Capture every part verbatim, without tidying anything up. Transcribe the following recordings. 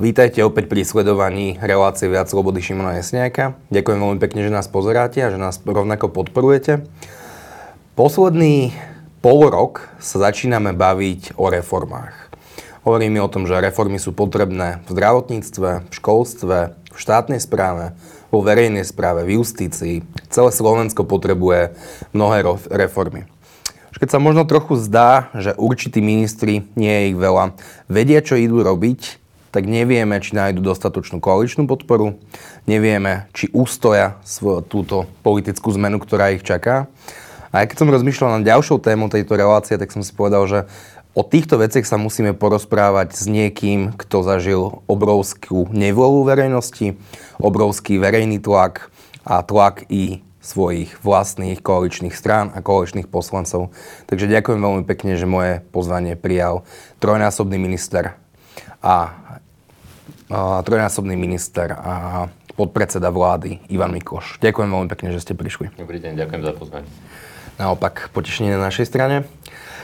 Vítajte opäť pri sledovaní relácie Viac Slobody Šimona Jesniáka. Ďakujem veľmi pekne, že nás pozeráte a že nás rovnako podporujete. Posledný pol rok sa začíname baviť o reformách. Hovoríme o tom, že reformy sú potrebné v zdravotníctve, v školstve, v štátnej správe, vo verejnej správe, v justícii. Celé Slovensko potrebuje mnohé reformy. Keď sa možno trochu zdá, že určití ministri, nie je ich veľa, vedia, čo idú robiť, tak nevieme, či nájdu dostatočnú koaličnú podporu, nevieme, či ustoja túto politickú zmenu, ktorá ich čaká. A keď som rozmýšľal nad ďalšou témou tejto relácie, tak som si povedal, že o týchto veciach sa musíme porozprávať s niekým, kto zažil obrovskú nevôľu verejnosti, obrovský verejný tlak a tlak i svojich vlastných koaličných strán a koaličných poslancov. Takže ďakujem veľmi pekne, že moje pozvanie prijal trojnásobný minister a, a trojnásobný minister a podpredseda vlády Ivan Mikloš. Ďakujem veľmi pekne, že ste prišli. Dobrý deň, ďakujem za pozvanie. Naopak, potešenie na našej strane.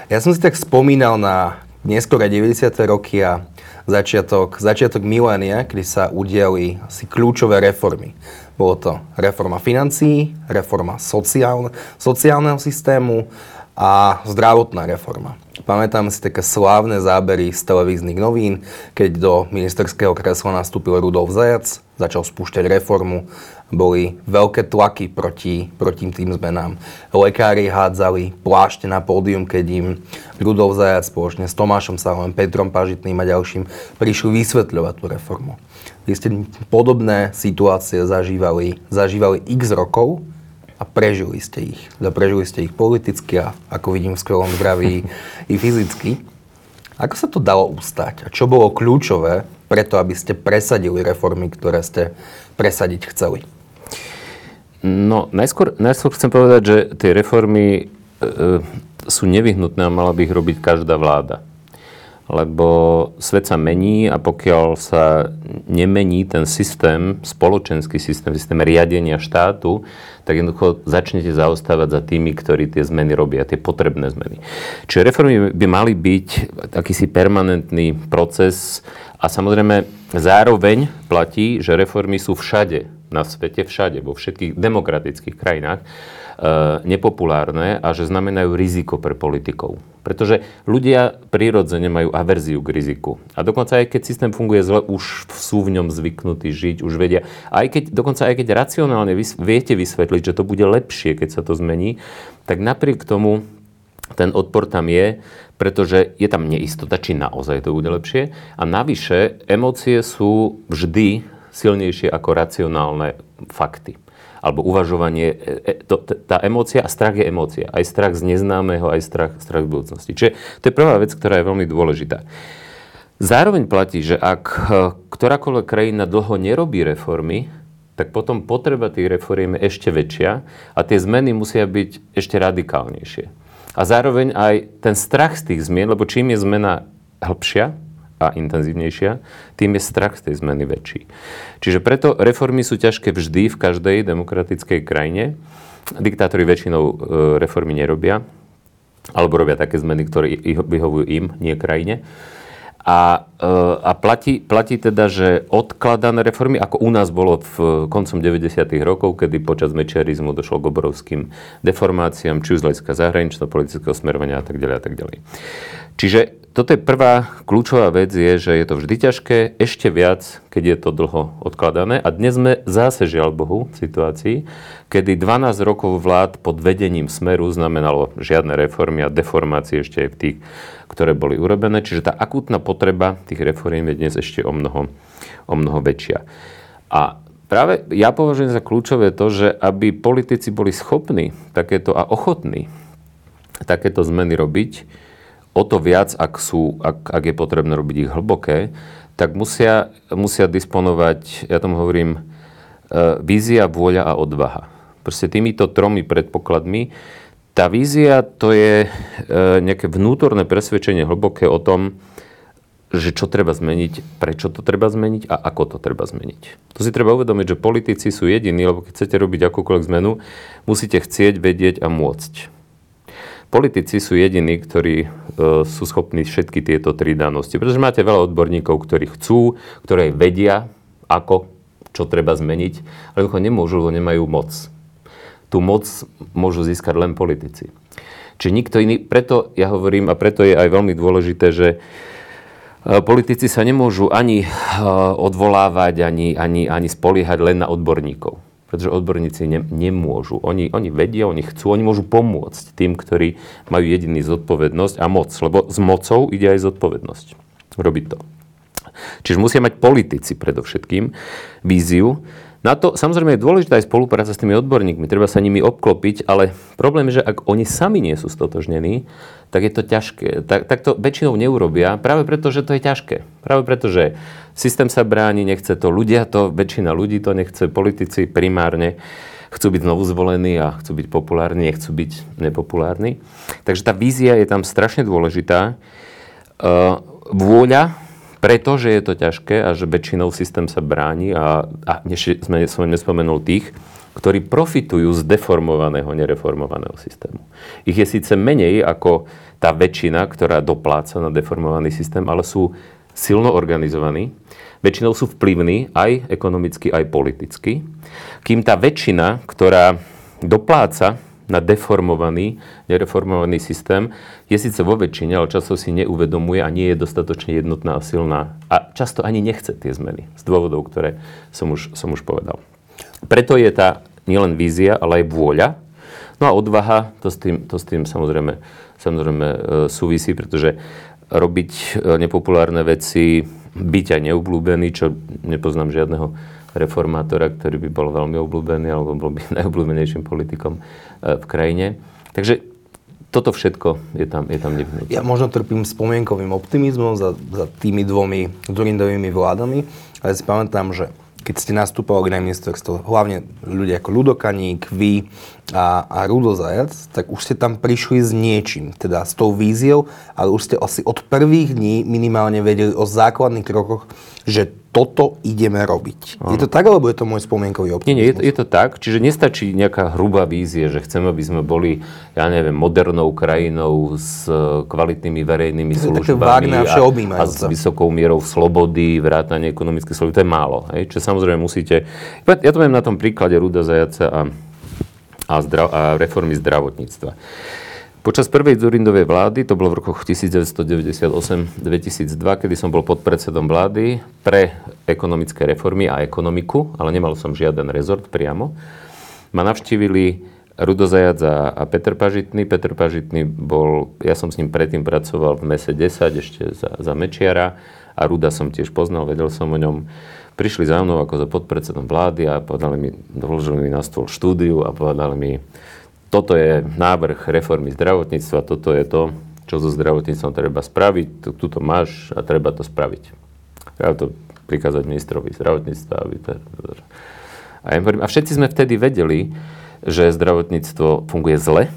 Ja som si tak spomínal na neskoré deväťdesiate roky a začiatok, začiatok milénia, kedy sa udiali asi kľúčové reformy. Bolo to reforma financií, reforma sociál, sociálneho systému a zdravotná reforma. Pamätám si také slávne zábery z televíznych novín, keď do ministerského kresla nastúpil Rudolf Zajac, začal spúšťať reformu. Boli veľké tlaky proti, proti tým zmenám. Lekári hádzali plášte na pódium, keď im Rudolf Zajac spoločne s Tomášom Salom, Petrom Pažitným a ďalším prišli vysvetľovať tú reformu. Vy ste podobné situácie zažívali, zažívali x rokov a prežili ste ich. Prežili ste ich politicky a ako vidím v skvelom zdraví i fyzicky. Ako sa to dalo ustať? A čo bolo kľúčové preto, aby ste presadili reformy, ktoré ste presadiť chceli? No, najskôr, najskôr chcem povedať, že tie reformy e, sú nevyhnutné a mala by ich robiť každá vláda. Lebo svet sa mení a pokiaľ sa nemení ten systém, spoločenský systém, systém riadenia štátu, tak jednoducho začnete zaostávať za tými, ktorí tie zmeny robia, tie potrebné zmeny. Čiže reformy by mali byť akýsi permanentný proces a samozrejme zároveň platí, že reformy sú všade na svete, všade, vo všetkých demokratických krajinách nepopulárne a že znamenajú riziko pre politikov. Pretože ľudia prirodzene majú averziu k riziku. A dokonca aj keď systém funguje zle, už sú v ňom zvyknutí žiť, už vedia. Aj keď, dokonca aj keď racionálne vys- viete vysvetliť, že to bude lepšie, keď sa to zmení, tak napriek tomu ten odpor tam je, pretože je tam neistota, či naozaj to bude lepšie. A navyše, emócie sú vždy silnejšie ako racionálne fakty. Alebo uvažovanie, to, tá emócia a strach je emócia. Aj strach z neznámeho, aj strach, strach z budúcnosti. Čiže to je prvá vec, ktorá je veľmi dôležitá. Zároveň platí, že ak ktorákoľvek krajina dlho nerobí reformy, tak potom potreba tých reforiem je ešte väčšia a tie zmeny musia byť ešte radikálnejšie. A zároveň aj ten strach z tých zmien, lebo čím je zmena hlbšia a intenzívnejšia, tým je strach z tej zmeny väčší. Čiže preto reformy sú ťažké vždy v každej demokratickej krajine. Diktátori väčšinou reformy nerobia, alebo robia také zmeny, ktoré vyhovujú im, nie krajine. A, a platí, platí teda, že odkladané reformy, ako u nás bolo v koncom deväťdesiatych rokov, kedy počas mečiarizmu došlo k obrovským deformáciám, či už z hľadiska zahraničného politického smerovania a tak ďalej a tak ďalej. Čiže toto je prvá kľúčová vec, je, že je to vždy ťažké, ešte viac, keď je to dlho odkladané. A dnes sme zase, žiaľ Bohu, v situácii, kedy dvanásť rokov vlád pod vedením Smeru znamenalo žiadne reformy a deformácie ešte aj v tých, ktoré boli urobené. Čiže tá akútna potreba tých reform je dnes ešte o mnoho, o mnoho väčšia. A práve ja považujem za kľúčové to, že aby politici boli schopní takéto a ochotní takéto zmeny robiť, o to viac, ak, sú, ak, ak je potrebné robiť ich hlboké, tak musia, musia disponovať, ja tomu hovorím, e, vízia, vôľa a odvaha. Proste týmito tromi predpokladmi. Tá vízia, to je e, nejaké vnútorné presvedčenie hlboké o tom, že čo treba zmeniť, prečo to treba zmeniť a ako to treba zmeniť. To si treba uvedomiť, že politici sú jediní, lebo keď chcete robiť akúkoľvek zmenu, musíte chcieť, vedieť a môcť. Politici sú jediní, ktorí e, sú schopní všetky tieto tri danosti. Pretože máte veľa odborníkov, ktorí chcú, ktorí vedia, ako, čo treba zmeniť, ale jednoducho nemôžu, lebo nemajú moc. Tú moc môžu získať len politici. Čiže nikto iný, preto ja hovorím, a preto je aj veľmi dôležité, že politici sa nemôžu ani odvolávať, ani, ani, ani spoliehať len na odborníkov. Pretože odborníci ne, nemôžu. Oni, oni vedia, oni chcú, oni môžu pomôcť tým, ktorí majú jediný zodpovednosť a moc. Lebo s mocou ide aj zodpovednosť. Robiť to. Čiže musia mať politici predovšetkým víziu. Na to samozrejme je dôležitá aj spolupráca s tými odborníkmi. Treba sa nimi obklopiť, ale problém je, že ak oni sami nie sú stotožnení, tak je to ťažké. Tak, tak to väčšinou neurobia, práve preto, že to je ťažké. Práve preto, že systém sa bráni, nechce to ľudia, to väčšina ľudí to nechce, politici primárne chcú byť znovu zvolení a chcú byť populárni, nechcú byť nepopulárni. Takže tá vízia je tam strašne dôležitá. Vôľa, pretože je to ťažké a že väčšinou systém sa bráni a, a ešte sme, som nespomenul tých, ktorí profitujú z deformovaného, nereformovaného systému. Ich je síce menej ako tá väčšina, ktorá dopláca na deformovaný systém, ale sú silno organizovaní. Väčšinou sú vplyvní aj ekonomicky, aj politicky. Kým tá väčšina, ktorá dopláca na deformovaný, nereformovaný systém, je síce vo väčšine, ale často si neuvedomuje a nie je dostatočne jednotná a silná. A často ani nechce tie zmeny z dôvodov, ktoré som už, som už povedal. Preto je tá nielen vízia, ale aj vôľa. No a odvaha, to s tým, to s tým samozrejme, samozrejme súvisí, pretože robiť nepopulárne veci, byť aj neobľúbený, čo nepoznám žiadneho reformátora, ktorý by bol veľmi obľúbený alebo bol by najobľúbenejším politikom v krajine. Takže toto všetko je tam, je tam nevyhnutné. Ja možno trpím spomienkovým optimizmom za, za tými dvomi Dzurindovými vládami, ale si pamätám, že keď ste nastupovali na ministerstvo, hlavne ľudia ako Ľudo Kaník, vy a, a Rudolf Zajac, tak už ste tam prišli s niečím, teda s tou víziou, ale už ste asi od prvých dní minimálne vedeli o základných krokoch, že toto ideme robiť. Aha. Je to tak, alebo je to môj spomienkový optimizmus? Nie, nie, je to, je to tak. Čiže nestačí nejaká hrubá vízia, že chceme, aby sme boli, ja neviem, modernou krajinou s kvalitnými verejnými službami a, a s vysokou mierou slobody, vrátane ekonomickej slobody. To je málo. Hej? Čiže samozrejme musíte... Ja to viem na tom príklade Ruda Zajaca a, a, zdra... a reformy zdravotníctva. Počas prvej Dzurindovej vlády, to bolo v rokoch devätnásťstodeväťdesiatosem až dvetisícdva, kedy som bol podpredsedom vlády pre ekonomické reformy a ekonomiku, ale nemal som žiaden rezort priamo, ma navštívili Rudo Zajac a Peter Pažitný. Peter Pažitný bol, ja som s ním predtým pracoval v MESE desať, ešte za, za Mečiara, a Ruda som tiež poznal, vedel som o ňom. Prišli za mnou ako za podpredsedom vlády a povedali mi, doložili mi na stôl štúdiu a povedali mi, toto je návrh reformy zdravotníctva, toto je to, čo so zdravotníctvom treba spraviť, tuto máš a treba to spraviť. Treba to prikázať ministrovi zdravotníctva. Aby to... A všetci sme vtedy vedeli, že zdravotníctvo funguje zle.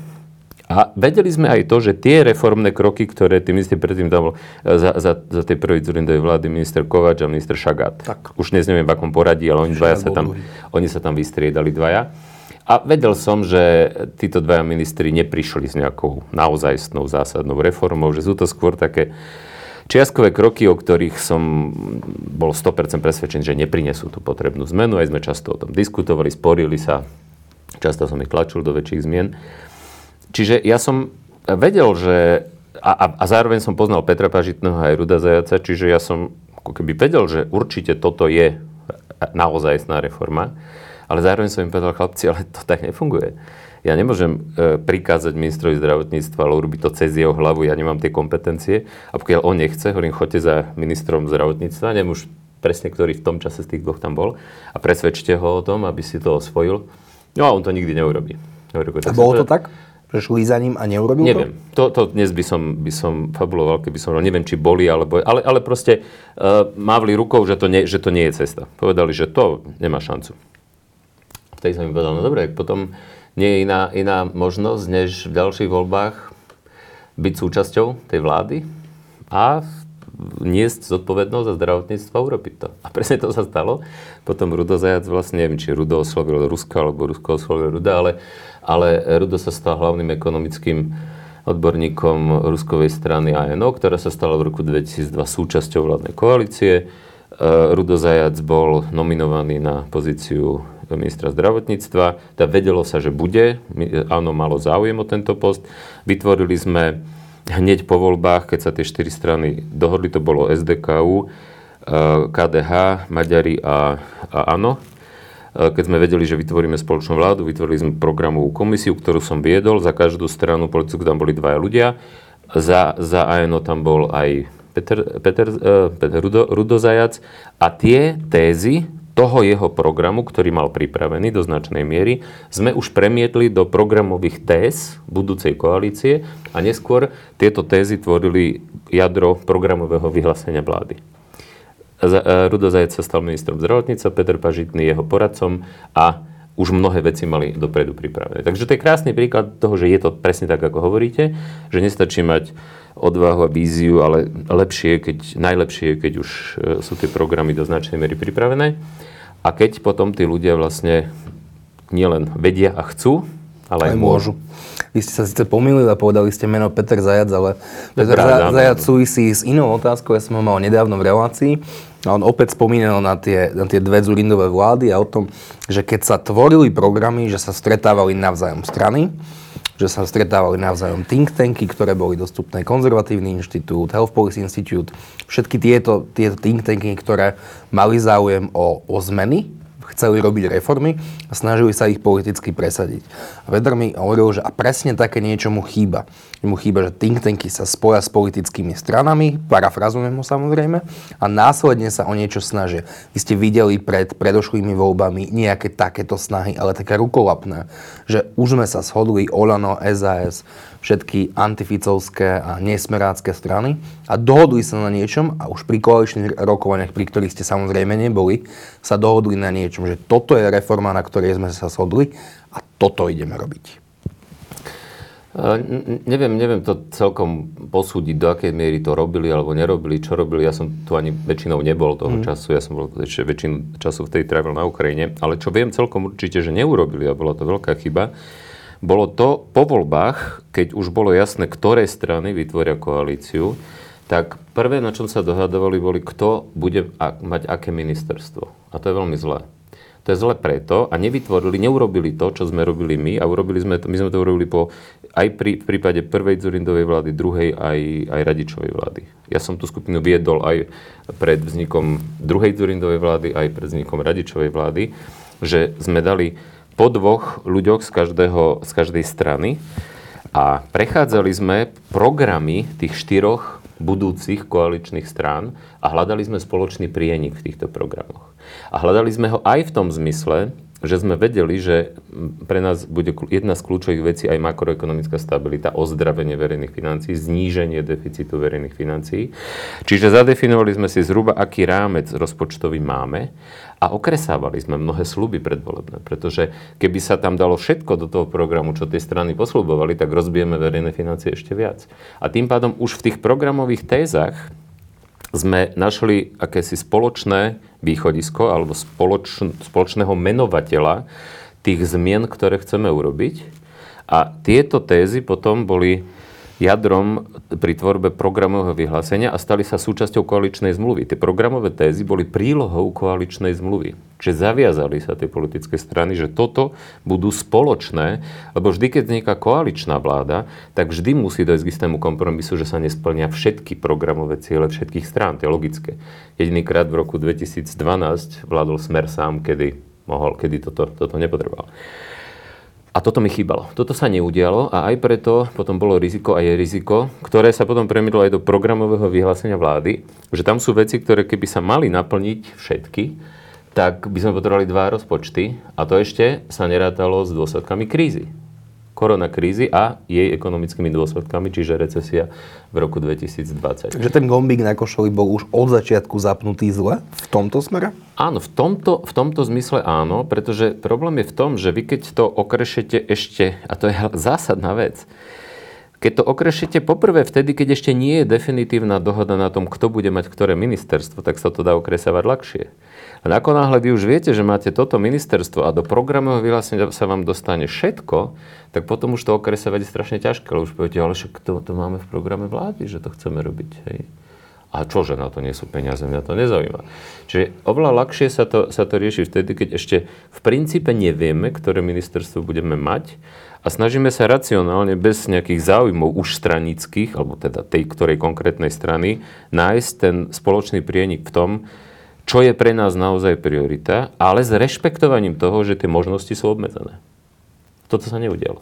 A vedeli sme aj to, že tie reformné kroky, ktoré tým minister predtým dával za, za, za tej prvej Dzurindovej vlády minister Kovač a minister Šagát. Tak. Už dnes neviem, v akom poradí, ale oni, dvaja sa tam, oni sa tam vystriedali dvaja. A vedel som, že títo dvaja ministri neprišli s nejakou naozajstnou zásadnou reformou, že sú to skôr také čiastkové kroky, o ktorých som bol sto percent presvedčený, že neprinesú tú potrebnú zmenu. Aj sme často o tom diskutovali, sporili sa, často som ich tlačil do väčších zmien. Čiže ja som vedel, že... A, a, a zároveň som poznal Petra Pažitného a aj Ruda Zajaca, čiže ja som ako keby vedel, že určite toto je naozajstná reforma. Ale zároveň som im povedal, chlapci, ale to tak nefunguje. Ja nemôžem e, prikázať ministrovi zdravotníctva, ale urobiť to cez jeho hlavu, ja nemám tie kompetencie. A pokiaľ on nechce, hovorím, choďte za ministrom zdravotníctva, neviem už presne, ktorý v tom čase z tých dvoch tam bol, a presvedčte ho o tom, aby si to osvojil. No a on to nikdy neurobí. Hovorím, a bolo to tak? Prešli za ním a neurobil to? Neviem. To, to dnes by som, by som fabuloval, keby som... Neviem, či boli, alebo... Ale, ale proste e, mávli rukou, že to, nie, že to nie je cesta. Povedali, že to nemá šancu. Vtedy som mi povedal, no dobre, potom nie je iná, iná možnosť, než v ďalších voľbách byť súčasťou tej vlády a niesť zodpovednosť za zdravotníctvo a urobiť to. A presne to sa stalo. Potom Rudo Zajac vlastne, neviem, či Rudo oslovil Rusko, alebo Rusko oslovil Ruda, ale, ale Rudo sa stal hlavným ekonomickým odborníkom ruskovej strany á en ó, ktorá sa stala v roku dvetisícdva súčasťou vládnej koalície. Rudo Zajac bol nominovaný na pozíciu ministra zdravotníctva. Tá vedelo sa, že bude. Áno, malo záujem o tento post. Vytvorili sme hneď po voľbách, keď sa tie štyri strany dohodli, to bolo es dé ká ú, ká dé há, Maďari a, a áno. Keď sme vedeli, že vytvoríme spoločnú vládu, vytvorili sme programovú komisiu, ktorú som viedol. Za každú stranu politickú tam boli dvaja ľudia. Za, za á en ó tam bol aj Peter, Peter, Peter Rudo, Rudo Zajac a tie tézy toho jeho programu, ktorý mal pripravený do značnej miery, sme už premietli do programových téz budúcej koalície a neskôr tieto tézy tvorili jadro programového vyhlásenia vlády. Rudo Zajac sa stal ministrom zdravotníctva, Peter Pažitný jeho poradcom a už mnohé veci mali dopredu pripravené. Takže to je krásny príklad toho, že je to presne tak, ako hovoríte, že nestačí mať odvahu a víziu, ale lepšie, keď, najlepšie je, keď už sú tie programy do značnej miery pripravené. A keď potom tí ľudia vlastne nielen vedia a chcú, ale aj, aj môžu. Vy ste sa síce pomýlili a povedali ste meno Peter Zajac, ale Peter Zajac, Zajac súvisí s inou otázkou, ja som ho mal nedávno v relácii a on opäť spomínal na tie, na tie dve Dzurindové vlády a o tom, že keď sa tvorili programy, že sa stretávali navzájom strany, že sa stretávali navzájom think tanky, ktoré boli dostupné, Konzervatívny inštitút, Health Policy Institute, všetky tieto, tieto think tanky, ktoré mali záujem o, o zmeny, chceli robiť reformy a snažili sa ich politicky presadiť. A Peter mi hovoril, že a presne také niečo mu chýba. Mu chýba, že think tanky sa spoja s politickými stranami, parafrazujem ho samozrejme, a následne sa o niečo snažia. Vy ste videli pred predošlými voľbami nejaké takéto snahy, ale také rukolapné, že už sme sa shodli Olano, es a es, všetky antificovské a nesmerácké strany a dohodli sa na niečom a už pri koaličných rokovaniach, pri ktorých ste samozrejme neboli, sa dohodli na niečom, že toto je reforma, na ktorej sme sa shodli a toto ideme robiť. Neviem, neviem to celkom posúdiť, do akej miery to robili alebo nerobili, čo robili. Ja som tu ani väčšinou nebol toho mm. času, ja som bol ešte väčšinu času v tej travel na Ukrajine, ale čo viem celkom určite, že neurobili a bola to veľká chyba, bolo to po voľbách, keď už bolo jasné, ktoré strany vytvoria koalíciu, tak prvé, na čom sa dohadovali, boli, kto bude mať aké ministerstvo. A to je veľmi zlé. To je zle preto a nevytvorili, neurobili to, čo sme robili my a urobili sme to, my sme to urobili po, aj pri, v prípade prvej Dzurindovej vlády, druhej aj, aj Radičovej vlády. Ja som tú skupinu viedol aj pred vznikom druhej Dzurindovej vlády, aj pred vznikom Radičovej vlády, že sme dali po dvoch ľuďoch z, každého, z každej strany a prechádzali sme programy tých štyroch budúcich koaličných strán a hľadali sme spoločný prienik v týchto programoch. A hľadali sme ho aj v tom zmysle, že sme vedeli, že pre nás bude jedna z kľúčových vecí aj makroekonomická stabilita, ozdravenie verejných financií, zníženie deficitu verejných financií. Čiže zadefinovali sme si zhruba, aký rámec rozpočtový máme a okresávali sme mnohé sľuby predvolebné, pretože keby sa tam dalo všetko do toho programu, čo tie strany posľubovali, tak rozbijeme verejné financie ešte viac. A tým pádom už v tých programových tézach sme našli akési spoločné východisko alebo spoločn- spoločného menovateľa tých zmien, ktoré chceme urobiť. A tieto tézy potom boli jadrom pri tvorbe programového vyhlásenia a stali sa súčasťou koaličnej zmluvy. Tie programové tézy boli prílohou koaličnej zmluvy. Čiže zaviazali sa tie politické strany, že toto budú spoločné, lebo vždy, keď vzniká koaličná vláda, tak vždy musí dojsť k istému kompromisu, že sa nesplnia všetky programové ciele všetkých strán, to je logické. Jedinýkrát v roku dvetisícdvanásť vládol Smer sám, kedy mohol, kedy toto, toto nepotreboval. A toto mi chýbalo. Toto sa neudialo a aj preto potom bolo riziko a je riziko, ktoré sa potom premietlo aj do programového vyhlásenia vlády, že tam sú veci, ktoré keby sa mali naplniť všetky, tak by sme potrebovali dva rozpočty a to ešte sa nerátalo s dôsledkami krízy. Koronakrízy a jej ekonomickými dôsledkami, čiže recesia v roku dvetisícdvadsať. Takže ten gombík na košeli bol už od začiatku zapnutý zle v tomto smere? Áno, v tomto, v tomto zmysle áno, pretože problém je v tom, že vy keď to okrešete ešte, a to je zásadná vec, Keď to okrešite poprvé vtedy, keď ešte nie je definitívna dohoda na tom, kto bude mať ktoré ministerstvo, tak sa to dá okresávať ľahšie. A nakonáhle vy už viete, že máte toto ministerstvo a do programového vyhlásenia sa vám dostane všetko, tak potom už to okresávať je strašne ťažké. Ale už poviete, ale však to, to máme v programe vlády, že to chceme robiť. Hej. A čože na to nie sú peniaze, mňa to nezaujíma. Čiže oveľa ľahšie sa to, sa to rieši vtedy, keď ešte v princípe nevieme, ktoré ministerstvo budeme mať a snažíme sa racionálne, bez nejakých záujmov už stranických, alebo teda tej, ktorej konkrétnej strany, nájsť ten spoločný prienik v tom, čo je pre nás naozaj priorita, ale s rešpektovaním toho, že tie možnosti sú obmedzené. Toto sa neudialo.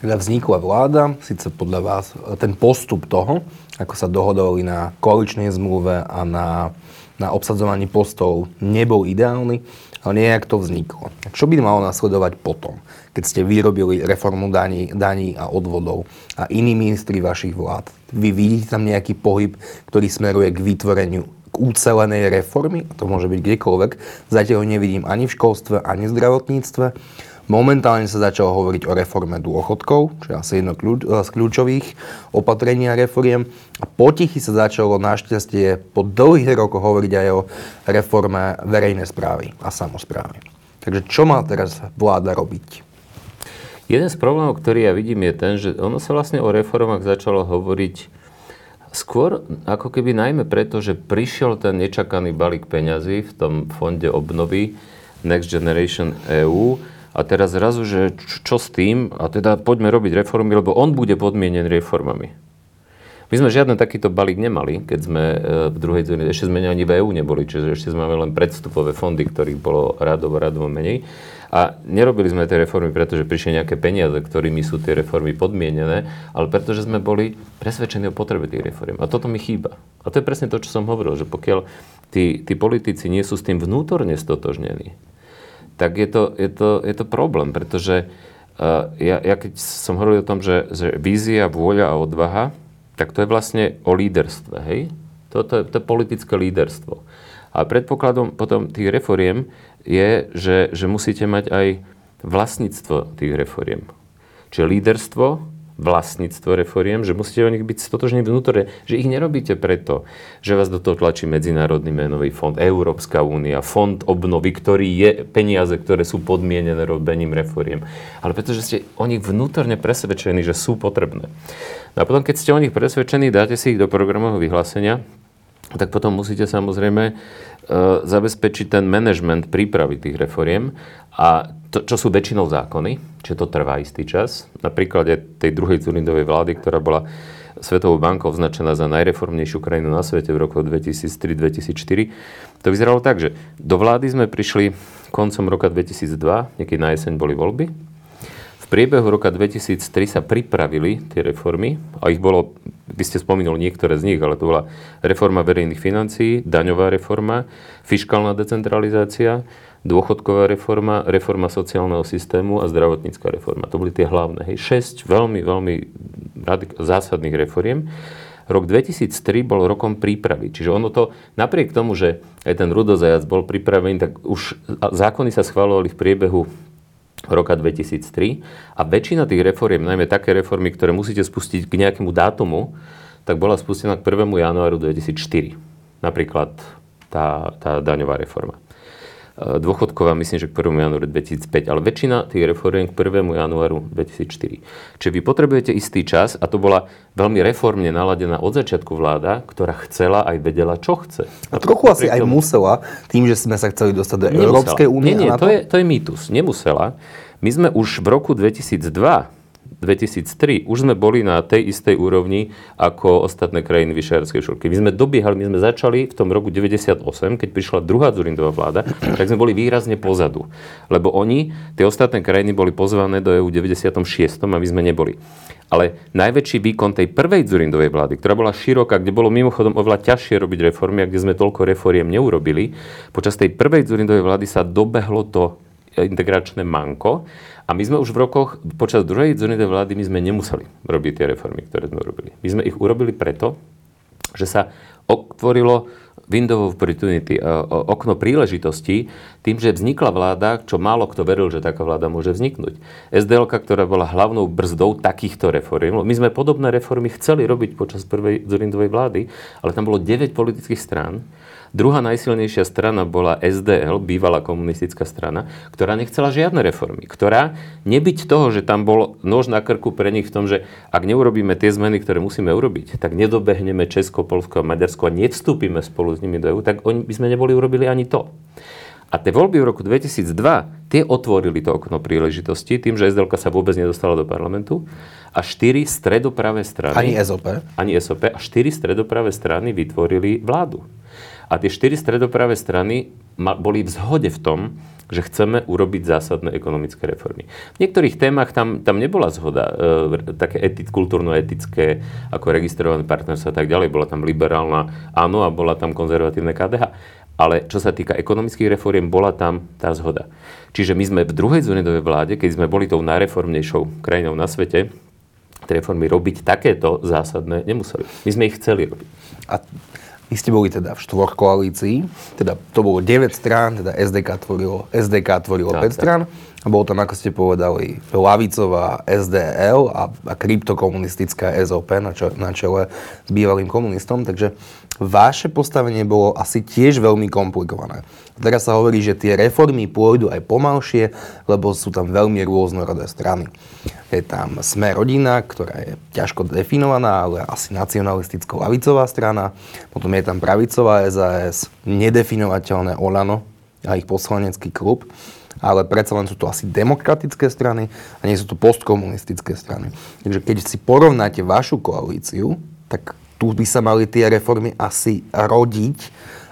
Teda vznikla vláda, síce podľa vás ten postup toho, ako sa dohodovali na koaličnej zmluve a na, na obsadzovaní postov, nebol ideálny, ale nejak to vzniklo. Čo by malo nasledovať potom, keď ste vyrobili reformu daní, daní a odvodov a iní ministri vašich vlád? Vy vidíte tam nejaký pohyb, ktorý smeruje k vytvoreniu k ucelenej reformy, a to môže byť kdekoľvek, zatiaľ ho nevidím ani v školstve, ani v zdravotníctve. Momentálne sa začalo hovoriť o reforme dôchodkov, čo je asi jedno z kľúčových opatrení a reforiem. A potichy sa začalo našťastie po dlhých rokoch hovoriť aj o reforme verejnej správy a samosprávy. Takže čo má teraz vláda robiť? Jeden z problémov, ktorý ja vidím, je ten, že ono sa vlastne o reformách začalo hovoriť skôr ako keby najmä preto, že prišiel ten nečakaný balík peňazí v tom fonde obnovy Next Generation é ú. A teraz zrazu, že čo, čo s tým? A teda poďme robiť reformy, lebo on bude podmienený reformami. My sme žiadne takýto balík nemali, keď sme v druhej zóne, ešte sme ani v é ú neboli, čiže ešte sme mali len predstupové fondy, ktorých bolo radovo, radovo menej. A nerobili sme tie reformy, pretože prišli nejaké peniaze, ktorými sú tie reformy podmienené, ale pretože sme boli presvedčení o potrebe tých reform. A toto mi chýba. A to je presne to, čo som hovoril, že pokiaľ tí, tí politici nie sú s tým vnútorne stotožnení, tak je to, je to, je to problém, pretože uh, ja, ja keď som hovoril o tom, že, že vízia, vôľa a odvaha, tak to je vlastne o líderstve, hej? Toto je, to je politické líderstvo. A predpokladom potom tých reforiem je, že, že musíte mať aj vlastníctvo tých reforiem. Čiže líderstvo, vlastníctvo reforiem, že musíte o nich byť stotožní vnútorne, že ich nerobíte preto, že vás do toho tlačí Medzinárodný menový fond, Európska únia, fond obnovy, ktorý je peniaze, ktoré sú podmienené robením reforiem. Ale pretože ste o nich vnútorne presvedčení, že sú potrebné. No a potom, keď ste o nich presvedčení, dáte si ich do programového vyhlásenia, tak potom musíte samozrejme e, zabezpečiť ten manažment prípravy tých reforiem a to, čo sú väčšinou zákony, čiže to trvá istý čas. Na príklade tej druhej Dzurindovej vlády, ktorá bola Svetovou bankou označená za najreformnejšiu krajinu na svete v roku dvetisíctri dvetisícštyri, to vyzeralo tak, že do vlády sme prišli koncom roka dvetisícdva, niekedy na jeseň boli voľby. V priebehu roka dvetisíctri sa pripravili tie reformy a ich bolo, vy ste spomínali niektoré z nich, ale to bola reforma verejných financií, daňová reforma, fiškálna decentralizácia, dôchodková reforma, reforma sociálneho systému a zdravotnícka reforma. To boli tie hlavné, hej, šesť veľmi, veľmi zásadných reforiem. Rok dvetisíctri bol rokom prípravy. Čiže ono to, napriek tomu, že aj ten Rudolf Zajac bol pripravený, tak už zákony sa schvaľovali v priebehu roka dvetisíctri a väčšina tých reforiem, najmä také reformy, ktoré musíte spustiť k nejakému dátumu, tak bola spustená k prvému januáru dvetisícštyri. Napríklad tá, tá daňová reforma. Dôchodková, myslím, že k prvému januáru dvetisícpäť, ale väčšina tých reforiem k prvému januáru dvetisícštyri. Čiže vy potrebujete istý čas a to bola veľmi reformne naladená od začiatku vláda, ktorá chcela aj vedela, čo chce. A trochu a asi aj tomu musela, tým, že sme sa chceli dostať do nemusela. Európskej únie. Nie, nie, to je, to je mýtus. Nemusela. My sme už v roku dvetisícdva dvetisíctri už sme boli na tej istej úrovni ako ostatné krajiny Vyšehradskej štvorky. My sme dobiehali, my sme začali v tom roku deväťdesiatosem, keď prišla druhá Dzurindová vláda, tak sme boli výrazne pozadu. Lebo oni, tie ostatné krajiny boli pozvané do é ú v deväťdesiatom šiestom a my sme neboli. Ale najväčší výkon tej prvej Dzurindovej vlády, ktorá bola široká, kde bolo mimochodom oveľa ťažšie robiť reformy a kde sme toľko reforiem neurobili, počas tej prvej Dzurindovej vlády sa dobehlo to integračné manko. A my sme už v rokoch, počas druhej Dzurindovej vlády, my sme nemuseli robiť tie reformy, ktoré sme urobili. My sme ich urobili preto, že sa otvorilo window of opportunity, okno príležitosti, tým, že vznikla vláda, čo málo kto veril, že taká vláda môže vzniknúť. es dé elka, ktorá bola hlavnou brzdou takýchto reform. My sme podobné reformy chceli robiť počas prvej Dzurindovej vlády, ale tam bolo deväť politických strán. Druhá najsilnejšia strana bola es dé el, bývalá komunistická strana, ktorá nechcela žiadne reformy. Ktorá, nebyť toho, že tam bol nôž na krku pre nich v tom, že ak neurobíme tie zmeny, ktoré musíme urobiť, tak nedobehneme Česko, Poľsko a Maďarsko a nevstúpime spolu s nimi do é ú, tak oni by sme neboli urobili ani to. A tie voľby v roku dvetisícdva, tie otvorili to okno príležitosti tým, že es dé elka sa vôbec nedostala do parlamentu. A štyri stredopravé strany... Ani es o pé. Ani es o pé. A štyri stredopravé strany vytvorili vládu. A tie štyri stredopravé strany boli v zhode v tom, že chceme urobiť zásadné ekonomické reformy. V niektorých témach tam, tam nebola zhoda. E, také etit, kultúrno-etické, ako registrované partnerstvo a tak ďalej. Bola tam liberálna á en ó a bola tam konzervatívne ká dé há. Ale čo sa týka ekonomických reforiem, bola tam tá zhoda. Čiže my sme v druhej Dzurindovej vláde, keď sme boli tou najreformnejšou krajinou na svete, reformy robiť takéto zásadné nemuseli. My sme ich chceli robiť. A vy ste boli teda v štvorkoalícii, teda to bolo deväť strán, teda es dé ká tvorilo, es dé ká tvorilo tak, päť tak. strán a bolo tam, ako ste povedali, ľavicová es dé el a, a kryptokomunistická es o pé na, čo, na čele s bývalým komunistom, takže vaše postavenie bolo asi tiež veľmi komplikované. Teraz sa hovorí, že tie reformy pôjdu aj pomalšie, lebo sú tam veľmi rôznorodé strany. Je tam Smer rodina, ktorá je ťažko definovaná, ale asi nacionalisticko-lavicová strana. Potom je tam pravicová es a es, nedefinovateľné Olano a ich poslanecký klub. Ale predsa len sú to asi demokratické strany a nie sú to postkomunistické strany. Takže keď si porovnáte vašu koalíciu, tak tu by sa mali tie reformy asi rodiť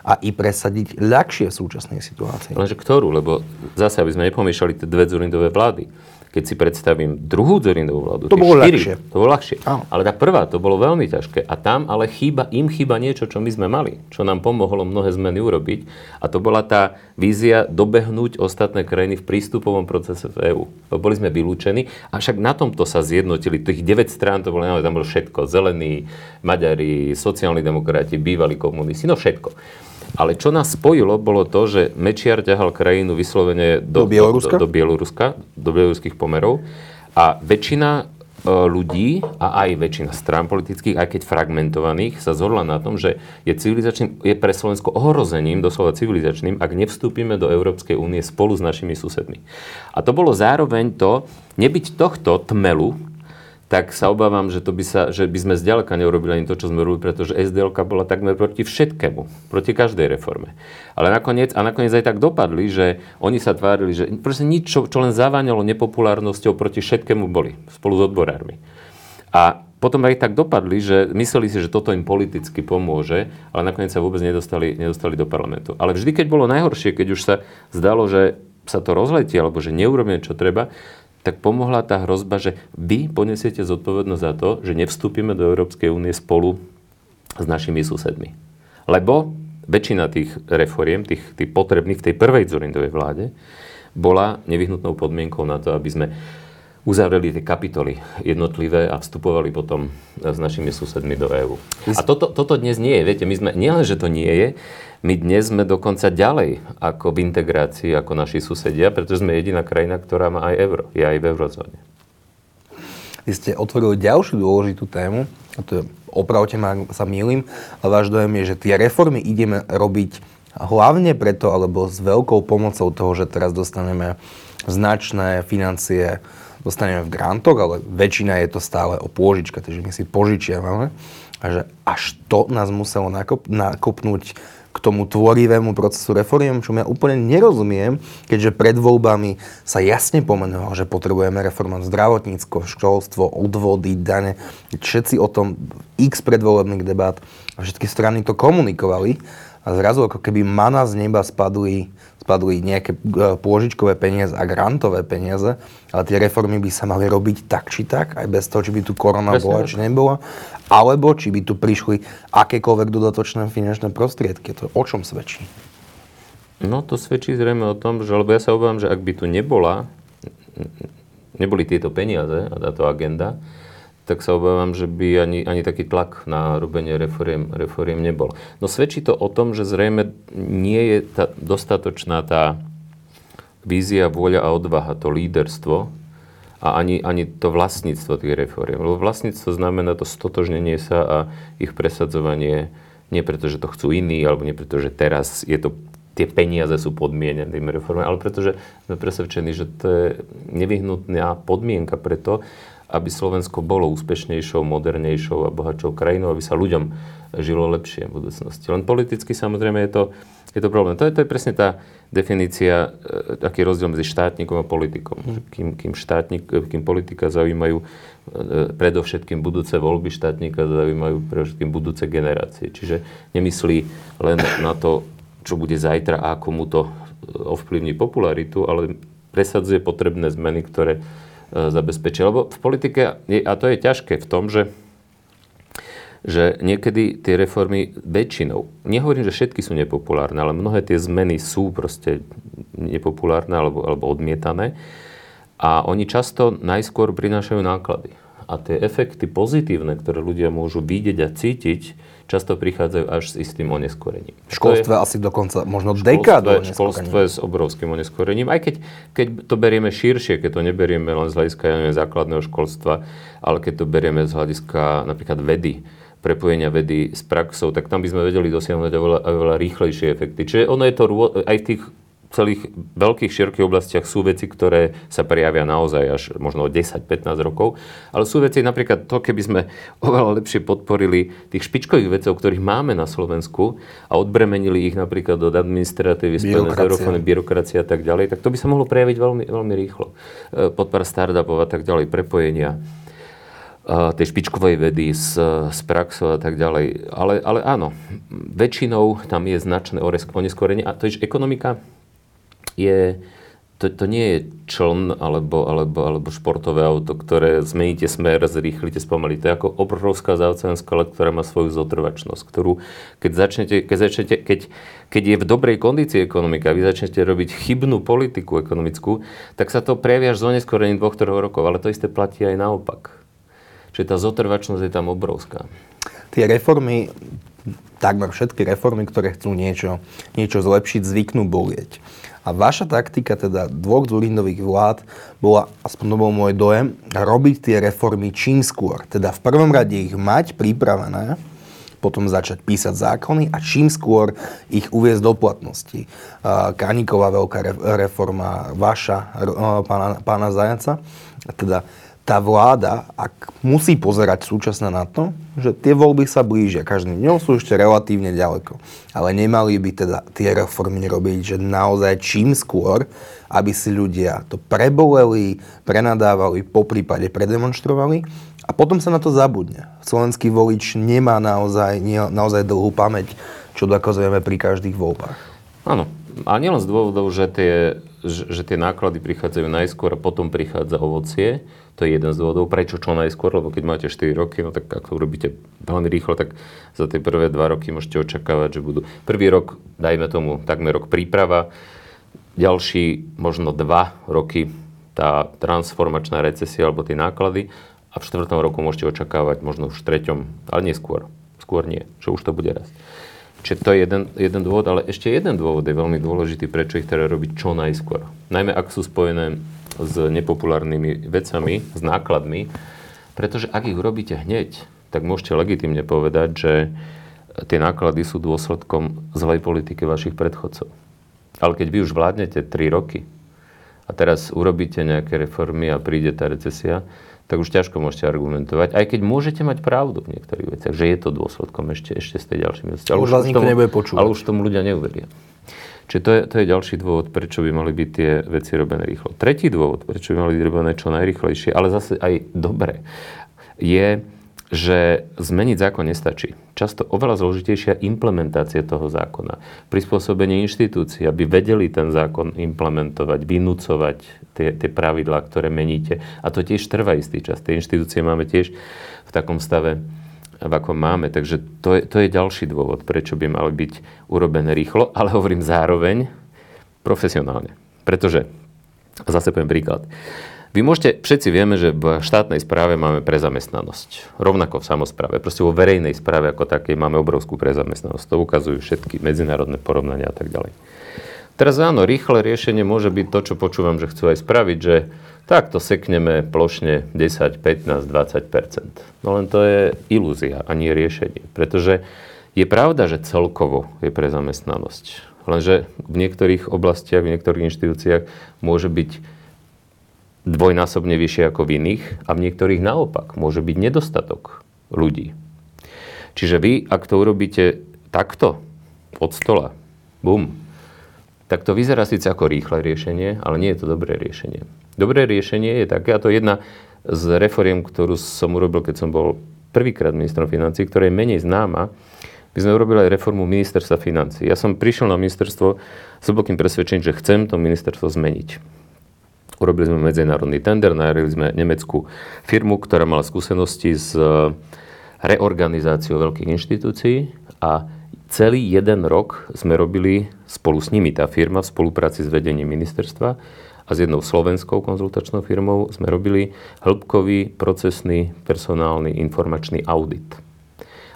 a i presadiť ľahšie v súčasnej situácii. Lenže ktorú? Lebo zase, aby sme nepomýšľali tie dve Dzurindové vlády. Keď si predstavím druhú Dzurindovú vládu, to bolo štyri, ľahšie. To bolo ľahšie. Áno. Ale tá prvá, to bolo veľmi ťažké. A tam ale chýba, im chýba niečo, čo my sme mali, čo nám pomohlo mnohé zmeny urobiť. A to bola tá vízia dobehnúť ostatné krajiny v prístupovom procese v é ú. Boli sme vylúčení, avšak na tomto sa zjednotili. Tých deväť strán, to bolo, tam bolo všetko. Zelení, Maďari, sociálni demokrati, bývalí komunisti, no všetko. Ale čo nás spojilo, bolo to, že Mečiar ťahal krajinu vyslovene do, do, Bieloruska? do, do Bieloruska, do bieloruských pomerov. A väčšina ľudí, a aj väčšina strán politických, aj keď fragmentovaných, sa zhodla na tom, že je, civilizačným, je pre Slovensko ohrozením, doslova civilizačným, ak nevstúpime do Európskej únie spolu s našimi susedmi. A to bolo zároveň to, nebyť tohto tmelu, tak sa obávam, že, to by sa, že by sme zďaleka neurobili ani to, čo sme robili, pretože es dé elka bola takmer proti všetkému, proti každej reforme. Ale nakoniec, a nakoniec aj tak dopadli, že oni sa tvárili, že proste nič, čo, čo len zaváňalo nepopulárnosťou, proti všetkému boli, spolu s odborármi. A potom aj tak dopadli, že mysleli si, že toto im politicky pomôže, ale nakoniec sa vôbec nedostali, nedostali do parlamentu. Ale vždy, keď bolo najhoršie, keď už sa zdalo, že sa to rozletie, alebo že neurobíme, čo treba, tak pomohla tá hrozba, že vy poniesiete zodpovednosť za to, že nevstúpime do Európskej únie spolu s našimi susedmi. Lebo väčšina tých reforiem, tých, tých potrebných v tej prvej Dzurindovej vláde, bola nevyhnutnou podmienkou na to, aby sme uzavreli tie kapitoly jednotlivé a vstupovali potom s našimi susedmi do é ú. A toto, toto dnes nie je. Viete, my sme, nielen, že to nie je, my dnes sme dokonca ďalej ako v integrácii, ako naši susedia, pretože sme jediná krajina, ktorá má aj euro. Je aj v eurozóne. Vy ste otvorili ďalšiu dôležitú tému, a to je, opravte ma, sa mýlim, ale váš dojem je, že tie reformy ideme robiť hlavne preto, alebo s veľkou pomocou toho, že teraz dostaneme značné financie, dostaneme v grantoch, ale väčšina je to stále o pôžička, takže my si požičiavame. A že až to nás muselo nakop- nakopnúť k tomu tvorivému procesu reforiem, čo ja úplne nerozumiem, keďže pred voľbami sa jasne pomenovalo, že potrebujeme reformať zdravotníctvo, školstvo, odvody, dane. Všetci o tom x predvolebných debát a všetky strany to komunikovali. A zrazu ako keby mana z neba spadli, spadli nejaké pôžičkové peniaze a grantové peniaze, ale tie reformy by sa mali robiť tak či tak, aj bez toho, či by tu korona Presne bola, či nebola, alebo či by tu prišli akékoľvek dodatočné finančné prostriedky. To o čom svedčí? No to svedčí zrejme o tom, že, lebo ja sa obávam, že ak by tu nebola, neboli tieto peniaze a táto agenda, tak sa obávam, že by ani, ani taký tlak na robenie reforiem, reforiem nebol. No svedčí to o tom, že zrejme nie je tá, dostatočná tá vízia, vôľa a odvaha, to líderstvo a ani, ani to vlastníctvo tých reforiem. Lebo vlastníctvo znamená to stotožnenie sa a ich presadzovanie nie preto, že to chcú iní, alebo nie preto, že teraz je to, tie peniaze sú podmienené tým reformami, ale pretože sme presvedčení, že to je nevyhnutná podmienka preto, aby Slovensko bolo úspešnejšou, modernejšou a bohatšou krajinou, aby sa ľuďom žilo lepšie v budúcnosti. Len politicky samozrejme je to, je to problém. To je, to je presne tá definícia, e, taký rozdiel medzi štátnikom a politikom. Kým, kým, štátnik, kým politika zaujímajú e, predovšetkým budúce voľby, štátnika zaujímajú predovšetkým budúce generácie. Čiže nemyslí len na to, čo bude zajtra a ako mu to ovplyvní popularitu, ale presadzuje potrebné zmeny, ktoré zabezpečia. Lebo v politike, a to je ťažké v tom, že, že niekedy tie reformy väčšinou, nehovorím, že všetky sú nepopulárne, ale mnohé tie zmeny sú proste nepopulárne alebo, alebo odmietané. A oni často najskôr prinášajú náklady. A tie efekty pozitívne, ktoré ľudia môžu vidieť a cítiť, často prichádzajú až s istým oneskorením. V školstve je, asi dokonca možno dekádu oneskorením. Školstvo je s obrovským oneskorením, aj keď, keď to berieme širšie, keď to neberieme len z hľadiska ja neviem, základného školstva, ale keď to berieme z hľadiska napríklad vedy, prepojenia vedy s praxou, tak tam by sme vedeli dosiahnuť oveľa, oveľa rýchlejšie efekty. Čiže ono je to aj v tých v celých veľkých, širokých oblastiach sú veci, ktoré sa prejavia naozaj až možno o desať pätnásť rokov. Ale sú veci napríklad to, keby sme oveľa lepšie podporili tých špičkových vecov, ktorých máme na Slovensku a odbremenili ich napríklad od administratívy, spojené z byrokracie a tak ďalej, tak to by sa mohlo prejaviť veľmi, veľmi rýchlo. Podpora startupov a tak ďalej, prepojenia tej špičkovej vedy s, s praxou a tak ďalej. Ale, ale áno, väčšinou tam je značné oneskorenie a to je ekonomika. Je, to, to nie je čln alebo, alebo, alebo športové auto, ktoré zmeníte smer, zrýchlite, spomalíte. To je ako obrovská záoceánska loď, ktorá má svoju zotrvačnosť, ktorú keď začnete, keď, začnete keď, keď je v dobrej kondícii ekonomika, vy začnete robiť chybnú politiku ekonomickú, tak sa to prejaví až z oneskorením dvoch, troch rokov, ale to isté platí aj naopak. Čiže tá zotrvačnosť je tam obrovská. Tie reformy, takmer všetky reformy, ktoré chcú niečo, niečo zlepšiť, zvyknú bolieť. A vaša taktika, teda dvoch Dzurindových vlád, bola, aspoň to bol môj dojem, robiť tie reformy čím skôr. Teda v prvom rade ich mať pripravené, potom začať písať zákony a čím skôr ich uviesť do platnosti. Kaníková veľká reforma, vaša, pána, pána Zajaca. Teda tá vláda, ak musí pozerať súčasne na to, že tie voľby sa blížia, každým dňom sú ešte relatívne ďaleko. Ale nemali by teda tie reformy robiť, že naozaj čím skôr, aby si ľudia to preboleli, prenadávali, poprípade predemonstrovali a potom sa na to zabudne. Slovenský volič nemá naozaj, nie, naozaj dlhú pamäť, čo dokazujeme pri každých voľbách. Áno. A nielen z dôvodov, že tie, že tie náklady prichádzajú najskôr a potom prichádza ovocie. To je jeden z dôvodov, prečo čo najskôr, lebo keď máte štyri roky, no tak ak to urobíte veľmi rýchlo, tak za tie prvé dva roky môžete očakávať, že budú prvý rok, dajme tomu takmer rok príprava, ďalší možno dva roky tá transformačná recesia alebo tie náklady a v štvrtom roku môžete očakávať možno už v treťom, ale neskôr, skôr nie, že už to bude raz. Čiže to je jeden, jeden dôvod, ale ešte jeden dôvod je veľmi dôležitý, prečo ich treba robiť čo najskôr. Najmä ak sú spojené s nepopulárnymi vecami, s nákladmi, pretože ak ich robíte hneď, tak môžete legitimne povedať, že tie náklady sú dôsledkom zlej politiky vašich predchodcov. Ale keď vy už vládnete tri roky a teraz urobíte nejaké reformy a príde tá recesia, tak už ťažko môžete argumentovať, aj keď môžete mať pravdu v niektorých veciach, že je to dôsledkom ešte, ešte s tej ďalšími veciami. Už vás nikto nebude počúvať. Ale už tomu ľudia neuveria. Čiže to je, to je ďalší dôvod, prečo by mali byť tie veci robené rýchlo. Tretí dôvod, prečo by mali byť robené čo najrýchlejšie, ale zase aj dobre, je, že zmeniť zákon nestačí. Často oveľa zložitejšia implementácia toho zákona. Prispôsobenie inštitúcií, aby vedeli ten zákon implementovať, vynúcovať tie, tie pravidlá, ktoré meníte. A to tiež trvá istý čas. Tie inštitúcie máme tiež v takom stave, v akom máme. Takže to je, to je ďalší dôvod, prečo by mali byť urobené rýchlo, ale hovorím zároveň profesionálne. Pretože, zase poviem príklad, Vy môžete, všetci vieme, že v štátnej správe máme prezamestnanosť. Rovnako v samospráve. Proste vo verejnej správe ako takej máme obrovskú prezamestnanosť. To ukazujú všetky medzinárodné porovnania a tak ďalej. Teraz áno, rýchle riešenie môže byť to, čo počúvam, že chcú aj spraviť, že takto sekneme plošne desať, pätnásť, dvadsať percent. No len to je ilúzia a nie riešenie. Pretože je pravda, že celkovo je prezamestnanosť. Lenže v niektorých oblastiach, v niektorých inštitúciách môže byť dvojnásobne vyššie ako v iných a v niektorých naopak môže byť nedostatok ľudí. Čiže vy, ak to urobíte takto, od stola, bum, tak to vyzerá síce ako rýchle riešenie, ale nie je to dobré riešenie. Dobré riešenie je také, a to je jedna z reforiem, ktorú som urobil, keď som bol prvýkrát ministrom financií, ktorá je menej známa. My sme urobili aj reformu ministerstva financií. Ja som prišiel na ministerstvo s veľkým presvedčením, že chcem to ministerstvo zmeniť. Urobili sme medzinárodný tender, najali sme nemeckú firmu, ktorá mala skúsenosti s reorganizáciou veľkých inštitúcií a celý jeden rok sme robili spolu s nimi, tá firma, v spolupráci s vedením ministerstva a s jednou slovenskou konzultačnou firmou sme robili hĺbkový, procesný, personálny, informačný audit.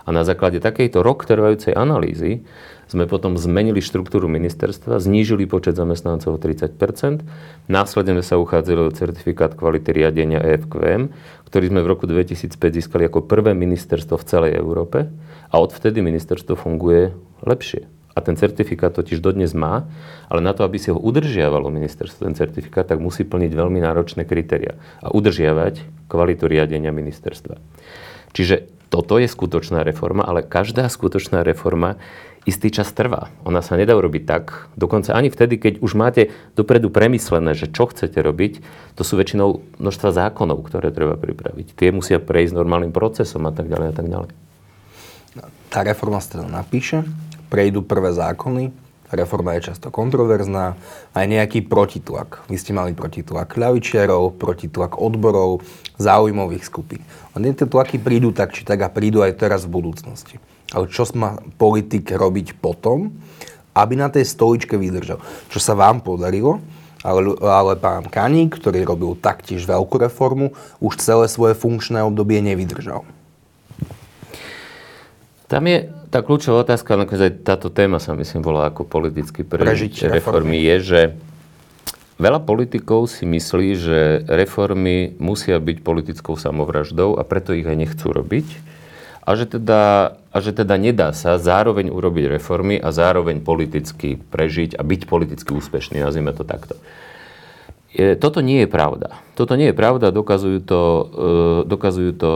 A na základe takejto rok trvajúcej analýzy sme potom zmenili štruktúru ministerstva, znížili počet zamestnancov o tridsať percent, následne sa uchádzali o certifikát kvality riadenia E F Q M, ktorý sme v roku dvetisícpäť získali ako prvé ministerstvo v celej Európe. A odvtedy ministerstvo funguje lepšie. A ten certifikát totiž dodnes má, ale na to, aby si ho udržiavalo ministerstvo, ten certifikát, tak musí plniť veľmi náročné kritériá a udržiavať kvalitu riadenia ministerstva. Čiže toto je skutočná reforma, ale každá skutočná reforma istý čas trvá. Ona sa nedá urobiť tak, dokonca ani vtedy, keď už máte dopredu premyslené, že čo chcete robiť, to sú väčšinou množstva zákonov, ktoré treba pripraviť. Tie musia prejsť normálnym procesom a tak ďalej a tak ďalej. Tá reforma sa teda napíše, prejdú prvé zákony, reforma je často kontroverzná, aj nejaký protitlak. Vy ste mali protitlak ľavičiarov, protitlak odborov, záujmových skupín. Len tie tlaky prídu tak, či tak a prídu aj teraz v budúcnosti. Ale čo má politik robiť potom, aby na tej stoličke vydržal? Čo sa vám podarilo, ale, ale pán Kaník, ktorý robil taktiež veľkú reformu, už celé svoje funkčné obdobie nevydržal. Tam je tá kľúčová otázka, nakoniec aj táto téma sa myslím volá ako politicky prežiť reformy, je, že veľa politikov si myslí, že reformy musia byť politickou samovraždou a preto ich aj nechcú robiť. A že teda, a že teda nedá sa zároveň urobiť reformy a zároveň politicky prežiť a byť politicky úspešný, nazvime to takto. Toto nie je pravda. Toto nie je pravda, dokazujú to, dokazujú to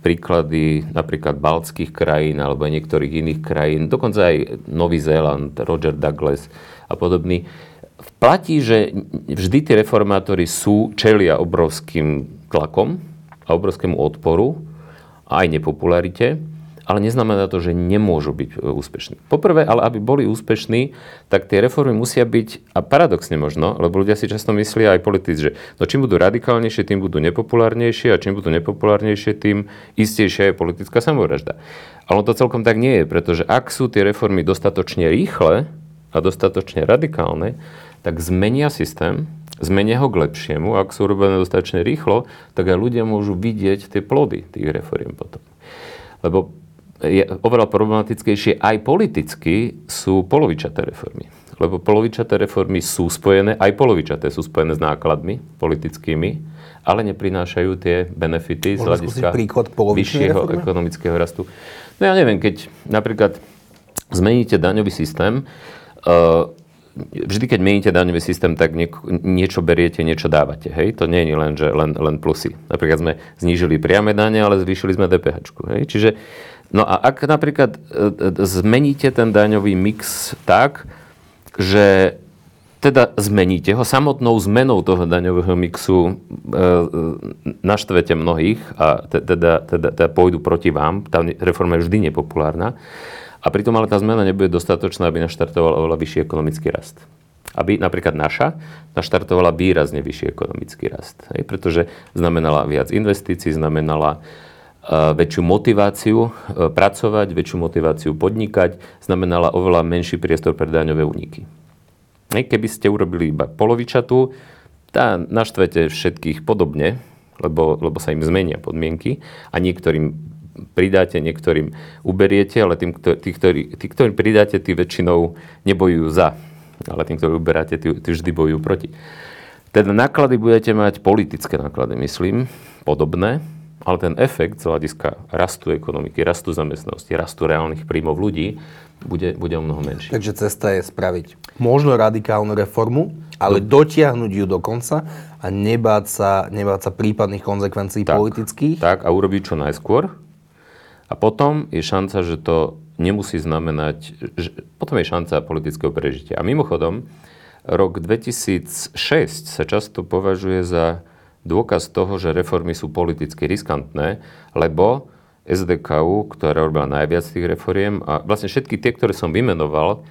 príklady napríklad baltských krajín alebo niektorých iných krajín, dokonca aj Nový Zéland, Roger Douglas a podobný. Platí, že vždy tí reformátori sú, čelia obrovským tlakom a obrovskému odporu a aj nepopularite, ale neznamená to, že nemôžu byť úspešní. Poprvé, ale aby boli úspešní, tak tie reformy musia byť, a paradoxne možno, lebo ľudia si často myslia aj politici, že no čím budú radikálnejšie, tým budú nepopulárnejšie a čím budú nepopulárnejšie, tým istejšia je politická samovražda. Ale to celkom tak nie je, pretože ak sú tie reformy dostatočne rýchle a dostatočne radikálne, tak zmenia systém, zmenia ho k lepšiemu. Ak sú urobené dostatočne rýchlo, tak aj ľudia môžu vidieť tie plody tých reforiem potom. Lebo je oveľa problematickejšie aj politicky sú polovičaté reformy. Lebo polovičaté reformy sú spojené, aj polovičaté sú spojené s nákladmi politickými, ale neprinášajú tie benefity z hľadiska vyššieho reformy? Ekonomického rastu. No ja neviem, keď napríklad zmeníte daňový systém, uh, vždy, keď meníte daňový systém, tak niečo beriete, niečo dávate. Hej? To nie je len, že len, len plusy. Napríklad sme znížili priame dane, ale zvýšili sme D P H čku. Hej? Čiže, no a ak napríklad zmeníte ten daňový mix tak, že teda zmeníte ho, samotnou zmenou toho daňového mixu e, naštvete mnohých a teda, teda, teda pôjdu proti vám. Tá reforma je vždy nepopulárna. A pritom ale tá zmena nebude dostatočná, aby naštartovala oveľa vyšší ekonomický rast. Aby napríklad naša naštartovala výrazne vyšší ekonomický rast. Hej, pretože znamenala viac investícií, znamenala uh, väčšiu motiváciu uh, pracovať, väčšiu motiváciu podnikať, znamenala oveľa menší priestor pre daňové úniky. Hej, keby ste urobili iba polovičatú, tá naštvete všetkých podobne, lebo, lebo sa im zmenia podmienky a niektorým pridáte, niektorým uberiete, ale tým, tí, ktorí, tí, ktorým pridáte, tí väčšinou nebojujú za. Ale tým, ktorí uberáte, tí, tí vždy bojujú proti. Teda náklady budete mať, politické náklady, myslím, podobné, ale ten efekt z hľadiska rastu ekonomiky, rastu zamestnanosti, rastu reálnych príjmov ľudí bude, bude o mnoho menší. Takže cesta je spraviť možno radikálnu reformu, ale no. dotiahnuť ju do konca a nebáť sa, nebáť sa prípadných konzekvencií tak, politických. Tak, a urobiť čo najskôr. A potom je šanca, že to nemusí znamenať, že potom je šanca politického prežitia. A mimochodom, rok dvetisícšesť sa často považuje za dôkaz toho, že reformy sú politicky riskantné, lebo es dé ká ú, ktorá robila najviac tých reforiem, a vlastne všetky tie, ktoré som vymenoval,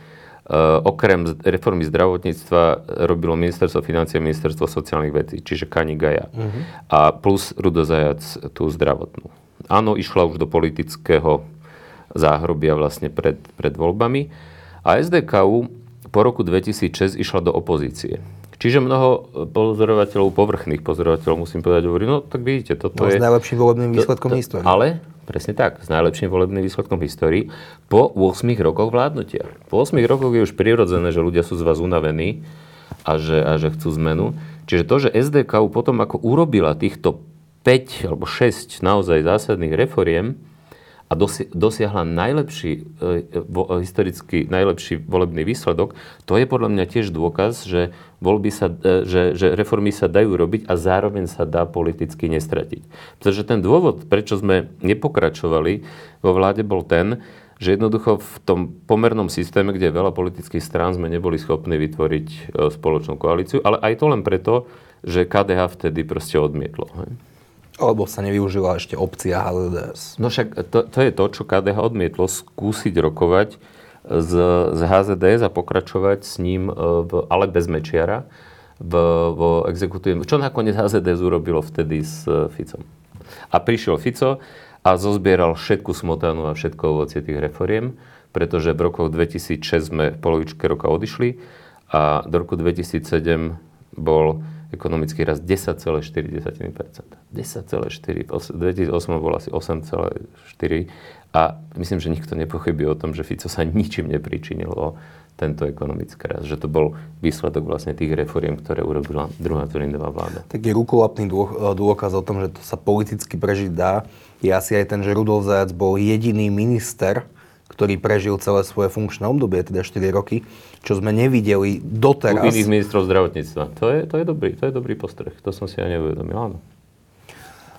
okrem reformy zdravotníctva robilo ministerstvo financií a ministerstvo sociálnych vecí, čiže Kaník a ja. Uh-huh. A plus Rudo Zajac tú zdravotnú. Áno, išla už do politického záhrobia vlastne pred, pred voľbami. A es dé ká ú po roku dvetisícšesť išla do opozície. Čiže mnoho pozorovateľov, povrchných pozorovateľov, musím povedať, hovorí, no tak vidíte, toto no, je... s najlepším volebným výsledkom to, to, histórii. Ale, presne tak, s najlepším volebným výsledkom histórii po ôsmich rokoch vládnutia. Po ôsmich rokoch je už prirodzené, že ľudia sú z vás unavení a že, a že chcú zmenu. Čiže to, že es dé ká ú potom ako urobila týchto päť alebo šesť naozaj zásadných reforiem a dosi- dosiahla najlepší e, vo, historicky najlepší volebný výsledok, to je podľa mňa tiež dôkaz, že, voľby sa, e, že, že reformy sa dajú robiť a zároveň sa dá politicky nestratiť. Pretože ten dôvod, prečo sme nepokračovali vo vláde, bol ten, že jednoducho v tom pomernom systéme, kde je veľa politických strán, sme neboli schopní vytvoriť e, spoločnú koalíciu, ale aj to len preto, že ká dé há vtedy proste odmietlo. Hej? Alebo sa nevyužila ešte opcia há zet dé es. No však to, to je to, čo ká dé há odmietlo, skúsiť rokovať z, z há zet dé es a pokračovať s ním, v, ale bez Mečiara, v, v exekutívnom. Čo nakoniec há zet dé es urobilo vtedy s Ficom. A prišiel Fico a zozbieral všetku smotanu a všetko ovocie tých reforiem, pretože v rokoch dvetisícšesť sme v polovičke roka odišli a do roku dvetisícsedem bol ekonomický rast desať celá štyri percenta. desať celá štyri percenta. V dvetisícosem bol asi osem celá štyri percenta. A myslím, že nikto nepochybí o tom, že Fico sa ničím nepričinil o tento ekonomický rast. Že to bol výsledok vlastne tých reforiem, ktoré urobila druhá Dzurindová vláda. Taký rukolapný dôkaz o tom, že to sa politicky prežiť dá, je asi aj ten, že Rudolf Zajac bol jediný minister, ktorý prežil celé svoje funkčné obdobie, teda štyri roky, čo sme nevideli doteraz. U iných ministrov zdravotníctva. To je, to je dobrý, to je dobrý postreh. To som si aj neuvedomil, áno.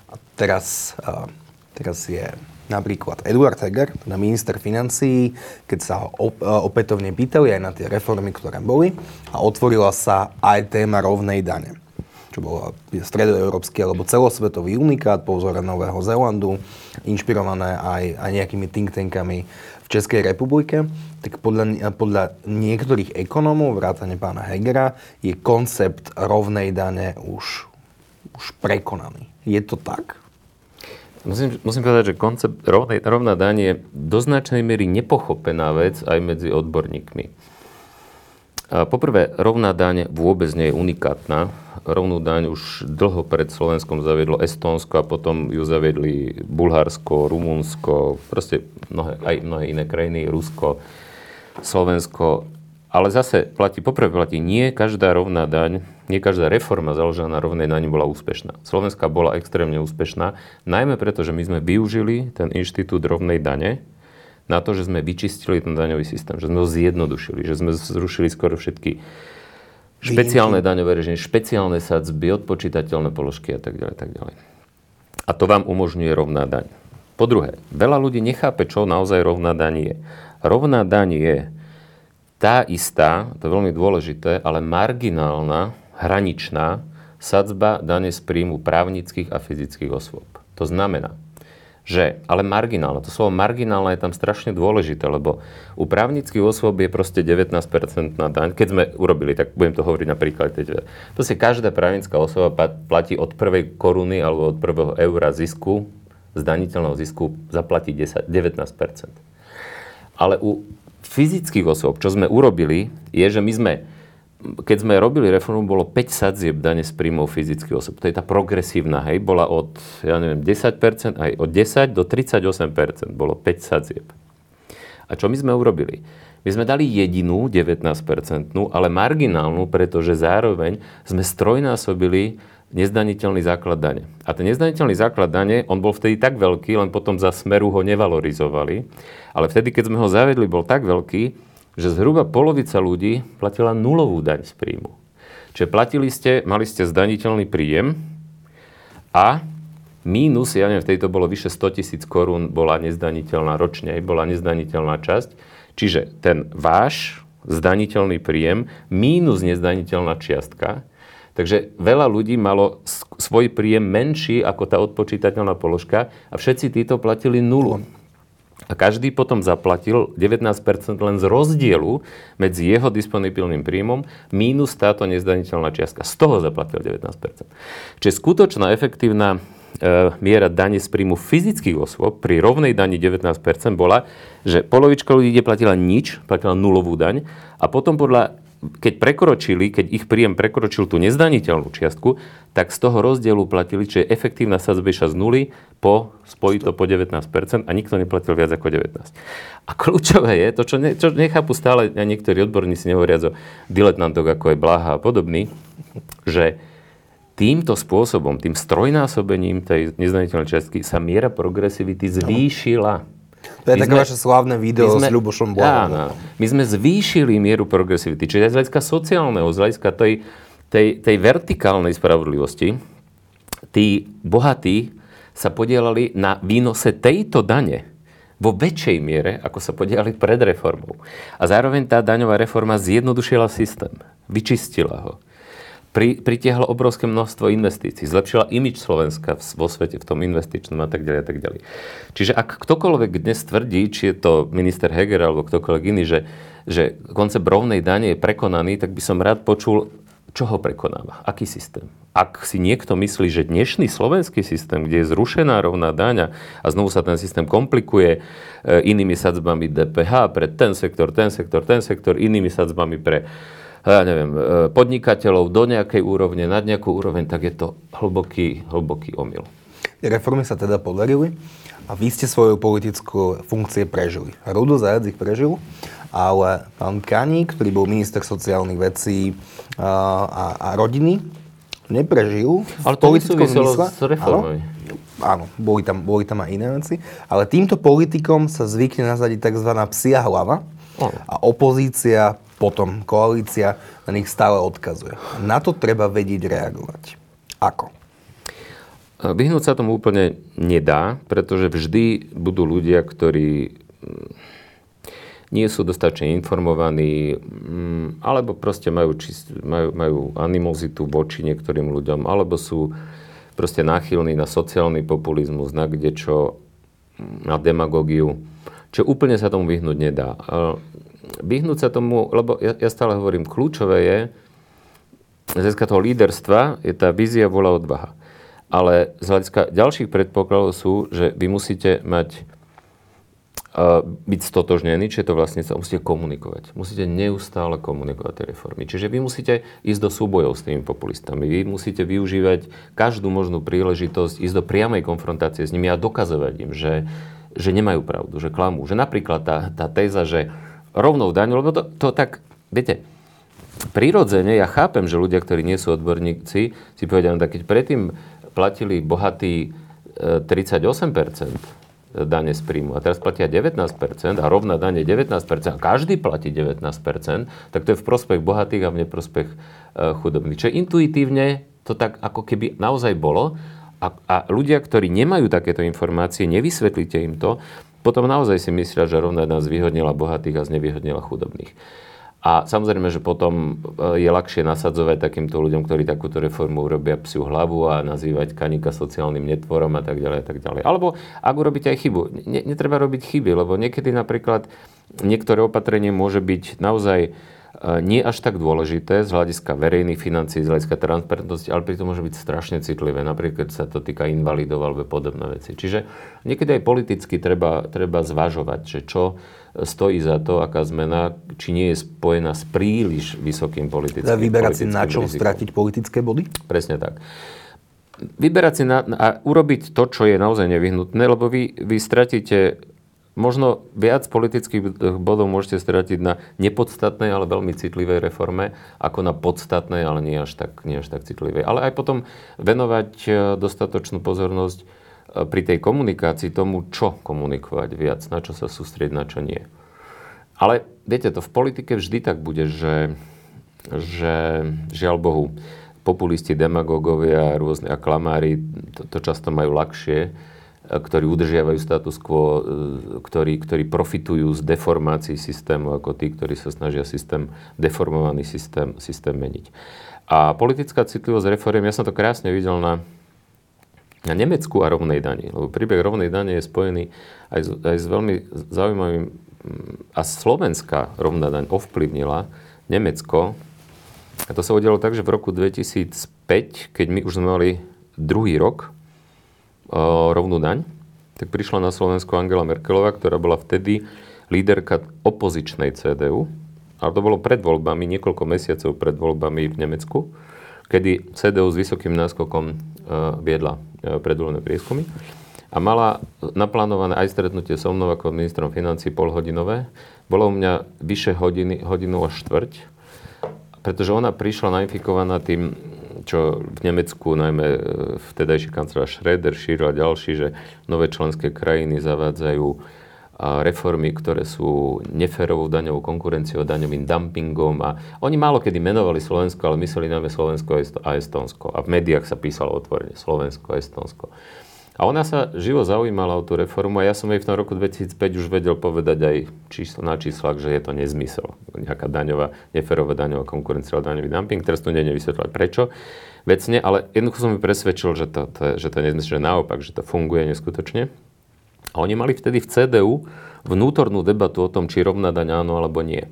A teraz, a teraz je napríklad Eduard Heger, teda minister financií, keď sa ho op- opätovne pýtali aj na tie reformy, ktoré boli, a otvorila sa aj téma rovnej dane, čo bolo stredoeurópsky alebo celosvetový unikát po vzore Nového Zélandu, inšpirované aj, aj nejakými think tankami v Českej republike, tak podľa, podľa niektorých ekonomov, vrátane pána Hegera, je koncept rovnej dane už, už prekonaný. Je to tak? Musím, musím povedať, že koncept rovnej, rovná daň je do značnej miery nepochopená vec aj medzi odborníkmi. Poprvé, rovná daň vôbec nie je unikátna. Rovnú daň už dlho pred Slovenskom zaviedlo Estónsko a potom ju zaviedli Bulharsko, Rumunsko, proste mnohé, aj mnohé iné krajiny, Rusko, Slovensko. Ale zase platí, poprvé platí, nie každá rovná daň, nie každá reforma založená na rovnej dani bola úspešná. Slovenská bola extrémne úspešná, najmä preto, že my sme využili ten inštitút rovnej dane na to, že sme vyčistili ten daňový systém, že sme ho zjednodušili, že sme zrušili skoro všetky špeciálne daňové režimy, špeciálne sadzby, odpočítateľné položky a tak ďalej, tak ďalej. A to vám umožňuje rovná daň. Po druhé, veľa ľudí nechápe, čo naozaj rovná daň je. Rovná daň je tá istá, to je veľmi dôležité, ale marginálna, hraničná sadzba dane z príjmu právnických a fyzických osôb. To znamená, že, ale marginálne, to slovo marginálne je tam strašne dôležité, lebo u právnických osôb je proste devätnásť percent na daň. Keď sme urobili, tak budem to hovoriť napríklad teď. Proste každá právnická osoba platí od prvej koruny alebo od prvého eura zisku, zdaniteľného zisku, zaplatí desať, devätnásť percent. Ale u fyzických osôb, čo sme urobili, je, že my sme keď sme robili reformu, bolo päť sadzieb dane z príjmov fyzických osob. To je tá progresívna, hej, bola od, ja neviem, desať percent, aj od desať do tridsaťosem percent bolo päť sadzieb. A čo my sme urobili? My sme dali jedinú, devätnásť percentnú, ale marginálnu, pretože zároveň sme strojnásobili nezdaniteľný základ dane. A ten nezdaniteľný základ dane, on bol vtedy tak veľký, len potom za Smeru ho nevalorizovali, ale vtedy, keď sme ho zavedli, bol tak veľký, že zhruba polovica ľudí platila nulovú daň z príjmu. Čiže platili ste, mali ste zdaniteľný príjem a mínus, ja neviem, vtedy to bolo vyše sto tisíc korún, bola nezdaniteľná ročne, bola nezdaniteľná časť. Čiže ten váš zdaniteľný príjem mínus nezdaniteľná čiastka. Takže veľa ľudí malo svoj príjem menší ako tá odpočítateľná položka a všetci títo platili nulu. A každý potom zaplatil devätnásť percent len z rozdielu medzi jeho disponibilným príjmom mínus táto nezdaniteľná čiastka. Z toho zaplatil devätnásť percent. Čiže skutočná efektívna e, miera dane z príjmu fyzických osôb pri rovnej dani devätnásť percent bola, že polovička ľudí neplatila nič, platila nulovú daň a potom podľa, keď prekročili, keď ich príjem prekročil tú nezdaniteľnú čiastku, tak z toho rozdielu platili, čiže efektívna sadzba išla z nuly po spojito po devätnásť percent a nikto neplatil viac ako devätnásť. A kľúčové je to, čo, ne, čo nechápu stále, a niektorí odborníci nehovoriac o diletantoch, ako je Blaha a podobný, že týmto spôsobom, tým strojnásobením tej nezdaniteľnej čiastky sa miera progresivity zvýšila. To je my také sme, vaše slávne video sme, s Ľubošom Blahom. My sme zvýšili mieru progresivity, čiže z hľadiska sociálneho, z hľadiska tej, tej, tej vertikálnej spravodlivosti, tí bohatí sa podielali na výnose tejto dane vo väčšej miere, ako sa podielali pred reformou. A zároveň tá daňová reforma zjednodušila systém, vyčistila ho. Pri, pritiahlo obrovské množstvo investícií, zlepšila imidž Slovenska vo svete, v tom investičnom a tak ďalej a tak ďalej. Čiže ak ktokoľvek dnes tvrdí, či je to minister Heger alebo ktokoľvek iný, že, že koncept rovnej dane je prekonaný, tak by som rád počul, čo ho prekonáva, aký systém. Ak si niekto myslí, že dnešný slovenský systém, kde je zrušená rovná daň a znovu sa ten systém komplikuje e, inými sadzbami dé pé há pre ten sektor, ten sektor, ten sektor, inými sadzbami pre ja neviem, podnikateľov do nejakej úrovne, nad nejakú úroveň, tak je to hlboký, hlboký omyl. Reformy sa teda podarili a vy ste svoju politickú funkciu prežili. Rudo Zajac ich prežil, ale pán Kaník, ktorý bol minister sociálnych vecí a, a rodiny, neprežil. Ale to nesúviselo s reformami. Áno, áno boli, tam, boli tam aj iné veci. Ale týmto politikom sa zvykne nazvať tzv. Psia hlava oh. a opozícia potom koalícia na nich stále odkazuje. Na to treba vedieť reagovať. Ako? Vyhnúť sa tomu úplne nedá, pretože vždy budú ľudia, ktorí nie sú dostatočne informovaní, alebo proste majú, čist, majú, majú animozitu voči niektorým ľuďom, alebo sú proste náchylní na sociálny populizmus, na kdečo, na demagógiu. Čiže úplne sa tomu vyhnúť nedá. Vyhnúť sa tomu, lebo ja, ja stále hovorím, kľúčové je, z hľadiska toho líderstva je tá vízia, vôľa, odvaha. Ale z hľadiska ďalších predpokladov sú, že vy musíte mať, uh, byť stotožnení, či je to vlastníctvo, musíte komunikovať. Musíte neustále komunikovať tie reformy. Čiže vy musíte ísť do súbojov s tými populistami. Vy musíte využívať každú možnú príležitosť, ísť do priamej konfrontácie s nimi a dokazovať im, že, že nemajú pravdu, že klamú. Že napríklad tá, tá téza, že rovnou daňou, lebo to, to tak, viete, prirodzene, ja chápem, že ľudia, ktorí nie sú odborníci, si povedia, tak keď predtým platili bohatí tridsaťosem percent dane z príjmu a teraz platia devätnásť percent a rovná daň je devätnásť percent a každý platí devätnásť percent, tak to je v prospech bohatých a v neprospech chudobných. Čiže intuitívne to tak ako keby naozaj bolo a, a ľudia, ktorí nemajú takéto informácie, nevysvetlíte im to, potom naozaj si myslia, že rovná daň zvýhodnila bohatých a znevýhodnila chudobných. A samozrejme, že potom je ľahšie nasadzovať takýmto ľuďom, ktorí takúto reformu urobia psiu hlavu a nazývať Kaníka sociálnym netvorom a tak ďalej a tak ďalej. Alebo ak urobíte aj chybu. Ne, netreba robiť chyby, lebo niekedy napríklad niektoré opatrenie môže byť naozaj nie až tak dôležité z hľadiska verejných financií, z hľadiska transparentnosti, ale pritom môže byť strašne citlivé, napríklad keď sa to týka invalidov alebo podobné veci. Čiže niekedy aj politicky treba, treba zvažovať, že čo stojí za to, aká zmena, či nie je spojená s príliš vysokým politickým rizikom. Vyberať si na čom stratiť politické body? Presne tak. Vyberať si na, a urobiť to, čo je naozaj nevyhnutné, lebo vy, vy stratíte... Možno viac politických bodov môžete stratiť na nepodstatnej, ale veľmi citlivej reforme, ako na podstatnej, ale nie až tak, nie až tak citlivej. Ale aj potom venovať dostatočnú pozornosť pri tej komunikácii tomu, čo komunikovať viac, na čo sa sústrediť, na čo nie. Ale viete, to v politike vždy tak bude, že, že žiaľ Bohu, populisti, demagógovia, rôzne klamári to, to často majú ľahšie, ktorí udržiavajú status quo, ktorí, ktorí profitujú z deformácií systému, ako tí, ktorí sa snažia systém, deformovaný systém, systém meniť. A politická citlivosť reforiem, ja som to krásne videl na, na Nemecku a rovnej dani. Lebo príbeh rovnej dane je spojený aj, aj s veľmi zaujímavým, a slovenská rovná daň ovplyvnila Nemecko. A to sa udialo tak, že v roku dvetisícpäť, keď my už sme mali druhý rok, rovnú daň, tak prišla na Slovensku Angela Merkelová, ktorá bola vtedy líderka opozičnej cé dé ú. Ale to bolo pred voľbami, niekoľko mesiacov pred voľbami v Nemecku, kedy cé dé ú s vysokým náskokom viedla predvoľné prieskumy. A mala naplánované aj stretnutie so mnou ako ministrom financií polhodinové. Bolo u mňa vyše hodiny, hodinu a štvrť, pretože ona prišla nainfikovaná tým, čo v Nemecku, najmä vtedajší kancelár Schröder šíril a ďalší, že nové členské krajiny zavádzajú reformy, ktoré sú neférovou daňovou konkurenciou, daňovým dumpingom. A oni málo kedy menovali Slovensko, ale mysleli najmä Slovensko a Estónsko. A v médiách sa písalo otvorene Slovensko a Estónsko. A ona sa živo zaujímala o tú reformu a ja som jej v tom roku dvetisícpäť už vedel povedať aj číslo, na číslach, že je to nezmysel. Nejaká daňová, neférová daňová konkurencia, daňový dumping. Teraz tu nie je vysvetľovať prečo vecne, ale jednoducho som ju presvedčil, že to, to, že to je nezmysel, že naopak, že to funguje neskutočne. A oni mali vtedy v cé dé ú vnútornú debatu o tom, či rovná daň áno alebo nie.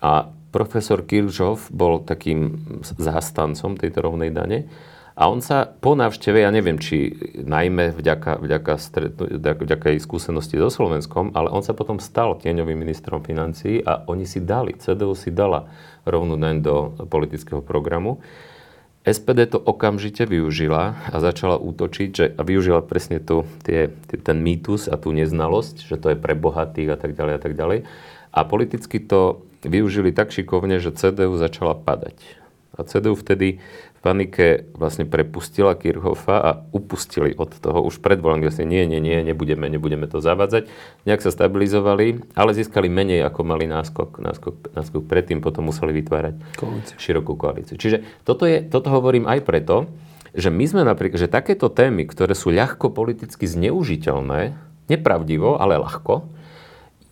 A profesor Kirchhoff bol takým zástancom tejto rovnej dane. A on sa po návšteve, ja neviem, či najmä vďaka, vďaka, stretnu, vďaka jej skúsenosti so Slovenskom, ale on sa potom stal tieňovým ministrom financií a oni si dali, cé dé ú si dala rovnú daň do politického programu. es pé dé to okamžite využila a začala útočiť, že, a využila presne tu, tie, ten mýtus a tú neznalosť, že to je pre bohatých a tak ďalej a tak ďalej. A politicky to využili tak šikovne, že cé dé ú začala padať. A cé dé ú vtedy panike vlastne prepustila Kirchhoffa a upustili od toho. Už predvolám, vlastne nie, nie, nie, nebudeme, nebudeme to zavádzať. Nejak sa stabilizovali, ale získali menej, ako mali náskok. Náskok, náskok predtým, potom museli vytvárať koalíciu. Širokú koalíciu. Čiže toto, je, toto hovorím aj preto, že my sme napríklad, že takéto témy, ktoré sú ľahko politicky zneužiteľné, nepravdivo, ale ľahko,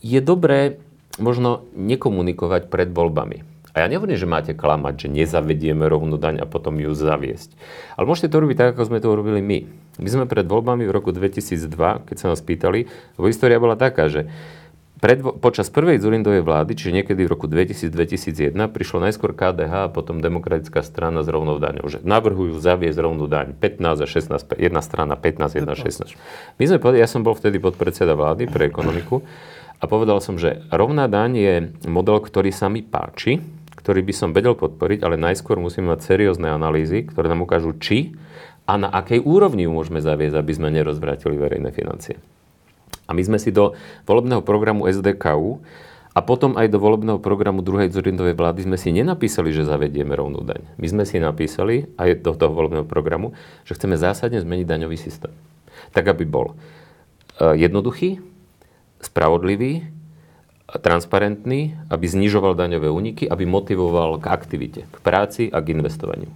je dobré možno nekomunikovať pred voľbami. A ja nehovorím, že máte klamať, že nezavedieme rovnú daň a potom ju zaviesť. Ale môžete to robiť tak, ako sme to urobili my. My sme pred voľbami v roku dvetisícdva, keď sa nás pýtali, lebo história bola taká, že pred, počas prvej Dzurindovej vlády, čiže niekedy v roku dvetisíc dvetisícjeden, prišlo najskôr ká dé há a potom Demokratická strana s rovnou daňou. Že navrhujú zaviesť rovnú daň pätnásť a šestnásť, jedna strana pätnásť, jedna šestnásť. My sme povedali, ja som bol vtedy podpredseda vlády pre ekonomiku a povedal som, že rovná daň je model, ktorý sa mi páči, ktorý by som vedel podporiť, ale najskôr musíme mať seriózne analýzy, ktoré nám ukážu, či a na akej úrovni môžeme zaviesť, aby sme nerozvrátili verejné financie. A my sme si do volebného programu es dé ká ú a potom aj do volebného programu druhej Dzurindovej vlády sme si nenapísali, že zavedieme rovnú daň. My sme si napísali, aj do toho volebného programu, že chceme zásadne zmeniť daňový systém. Tak, aby bol jednoduchý, spravodlivý, transparentný, aby znižoval daňové úniky, aby motivoval k aktivite, k práci a k investovaniu.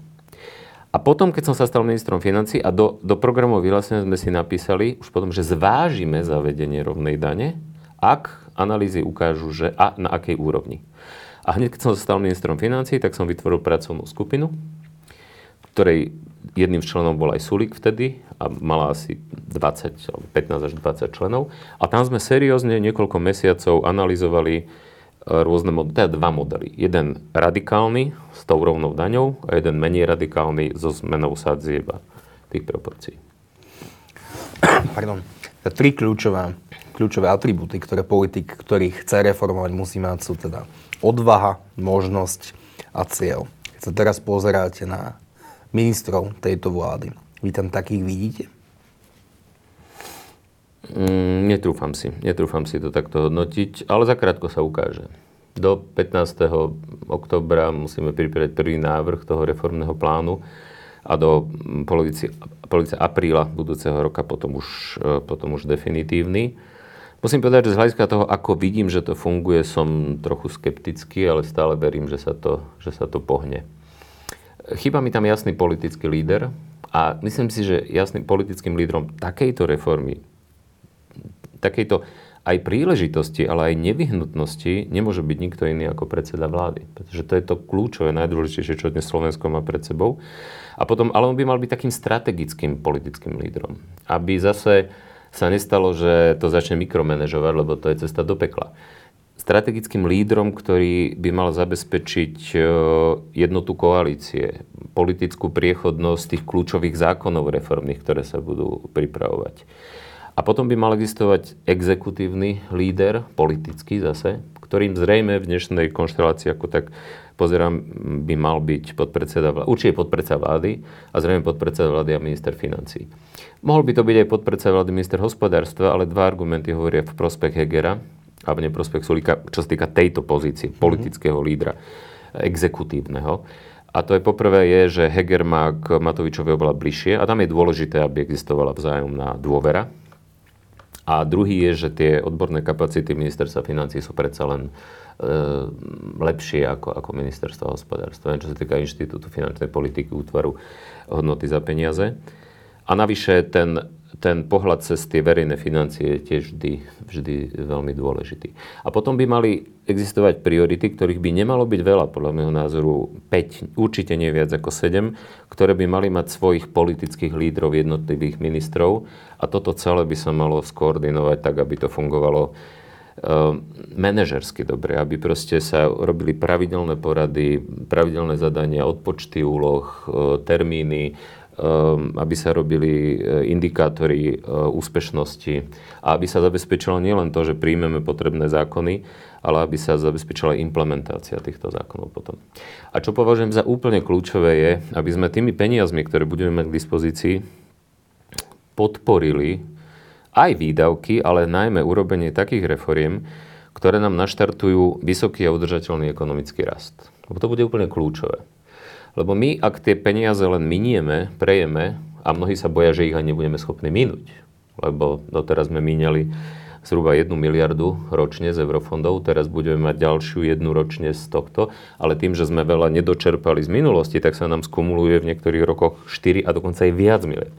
A potom, keď som sa stal ministrom financií a do, do programov vyhlásenia sme si napísali už potom, že zvážime zavedenie rovnej dane, ak analýzy ukážu, že a na akej úrovni. A hneď, keď som sa stal ministrom financií, tak som vytvoril pracovnú skupinu, ktorej jedným z členov bol aj Sulík vtedy a mala asi dvadsať, pätnásť až dvadsať členov. A tam sme seriózne niekoľko mesiacov analyzovali rôzne modely, teda dva modely. Jeden radikálny s tou rovnou daňou a jeden menej radikálny so zmenou sadzieba tých proporcií. Pardon. Tri kľúčové, kľúčové atribúty, ktoré politik, ktorý chce reformovať, musí mať, sú teda odvaha, možnosť a cieľ. Keď sa teraz pozeráte na ministrov tejto vlády, vy tam takých vidíte? Mm, netrúfam si. Netrúfam si to takto hodnotiť, ale zakrátko sa ukáže. Do pätnásteho októbra musíme pripraviť prvý návrh toho reformného plánu a do polovice, polovice apríla budúceho roka potom už, potom už definitívny. Musím povedať, že z hľadiska toho, ako vidím, že to funguje, som trochu skeptický, ale stále verím, že sa to, že sa to pohne. Chýba mi tam jasný politický líder a myslím si, že jasným politickým lídrom takejto reformy, takejto aj príležitosti, ale aj nevyhnutnosti nemôže byť nikto iný ako predseda vlády. Pretože to je to kľúčové, najdôležitejšie, čo dnes Slovensko má pred sebou. A potom, ale on by mal byť takým strategickým politickým lídrom. Aby zase sa nestalo, že to začne mikromanéžovať, lebo to je cesta do pekla. Strategickým lídrom, ktorý by mal zabezpečiť jednotu koalície, politickú priechodnosť tých kľúčových zákonov reformných, ktoré sa budú pripravovať. A potom by mal existovať exekutívny líder, politický zase, ktorým zrejme v dnešnej konštelácii, ako tak pozerám, by mal byť podpredseda vlády, určite podpredseda vlády a zrejme podpredseda vlády a minister financií. Mohol by to byť aj podpredseda vlády minister hospodárstva, ale dva argumenty hovoria v prospech Hegera a v neprospech Sulíka, čo sa týka tejto pozície, politického lídra, exekutívneho. A to je poprvé je, že Heger má k Matovičovi oveľa bližšie a tam je dôležité, aby existovala vzájomná dôvera. A druhý je, že tie odborné kapacity ministerstva financií sú predsa len e, lepšie ako, ako ministerstva hospodárstva, čo sa týka inštitútu finančnej politiky, útvaru hodnoty za peniaze. A navyše ten, ten pohľad cez tie verejné financie je tiež vždy, vždy veľmi dôležitý. A potom by mali existovať priority, ktorých by nemalo byť veľa, podľa môjho názoru päť, určite nie viac ako sedem, ktoré by mali mať svojich politických lídrov, jednotlivých ministrov. A toto celé by sa malo skoordinovať tak, aby to fungovalo uh, manažersky dobre, aby proste sa robili pravidelné porady, pravidelné zadania, odpočty úloh, uh, termíny, um, aby sa robili uh, indikátory uh, úspešnosti a aby sa zabezpečilo nielen to, že príjmeme potrebné zákony, ale aby sa zabezpečila implementácia týchto zákonov potom. A čo považujem za úplne kľúčové je, aby sme tými peniazmi, ktoré budeme mať k dispozícii, podporili aj výdavky, ale najmä urobenie takých reforiem, ktoré nám naštartujú vysoký a udržateľný ekonomický rast. Lebo to bude úplne kľúčové. Lebo my, ak tie peniaze len minieme, prejeme, a mnohí sa boja, že ich aj nebudeme schopní minúť, lebo doteraz sme míňali zhruba jednu miliardu ročne z eurofondov, teraz budeme mať ďalšiu jednu ročne z tohto, ale tým, že sme veľa nedočerpali z minulosti, tak sa nám skumuluje v niektorých rokoch štyri a dokonca aj viac miliard.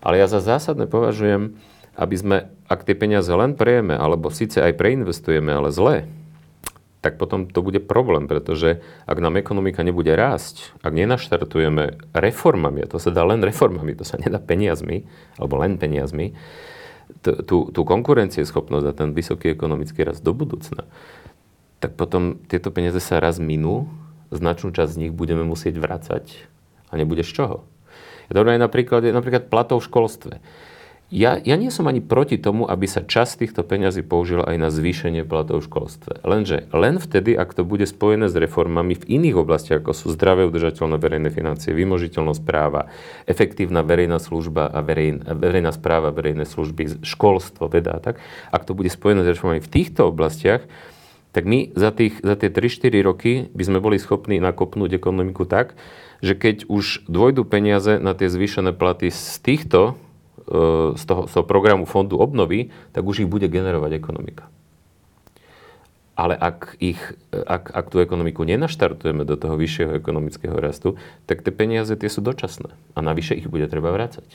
Ale ja za zásadne považujem, aby sme, ak tie peniaze len prejeme, alebo síce aj preinvestujeme, ale zle, tak potom to bude problém, pretože ak nám ekonomika nebude rásť, ak nenaštartujeme reformami, to sa dá len reformami, to sa nedá peniazmi, alebo len peniazmi, tú, tú konkurencieschopnosť a ten vysoký ekonomický rast do budúcna, tak potom tieto peniaze sa raz minú, značnú časť z nich budeme musieť vracať a nebude z čoho. Dobre, aj napríklad, napríklad platov v školstve. Ja, ja nie som ani proti tomu, aby sa časť týchto peňazí použila aj na zvýšenie platov v školstve. Lenže len vtedy, ak to bude spojené s reformami v iných oblastiach, ako sú zdravé, udržateľné verejné financie, vymožiteľnosť práva, efektívna verejná služba a verejná, verejná správa, verejné služby, školstvo, veda a tak. Ak to bude spojené s reformami v týchto oblastiach, tak my za, tých, za tie tri štyri roky by sme boli schopní nakopnúť ekonomiku tak, že keď už dôjdu peniaze na tie zvýšené platy z týchto, z toho, z toho programu fondu obnovy, tak už ich bude generovať ekonomika. Ale ak, ich, ak, ak tú ekonomiku nenaštartujeme do toho vyššieho ekonomického rastu, tak tie peniaze tie sú dočasné a navyše ich bude treba vrácať.